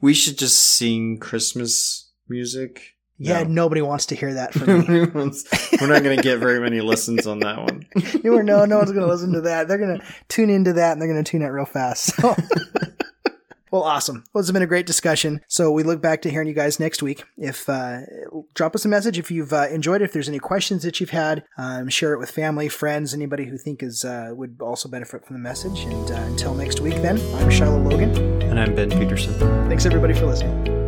we should just sing Christmas music. Yeah, no. Nobody wants to hear that from me. We're not going to get very many listens on that one. No, no one's going to listen to that. They're going to tune into that, and they're going to tune out real fast. So. Well, awesome. Well, it's been a great discussion. So we look back to hearing you guys next week. If uh, drop us a message if you've uh, enjoyed it. If there's any questions that you've had, um, share it with family, friends, anybody who think is uh, would also benefit from the message. And uh, until next week, then, I'm Shiloh Logan. And I'm Ben Peterson. Thanks, everybody, for listening.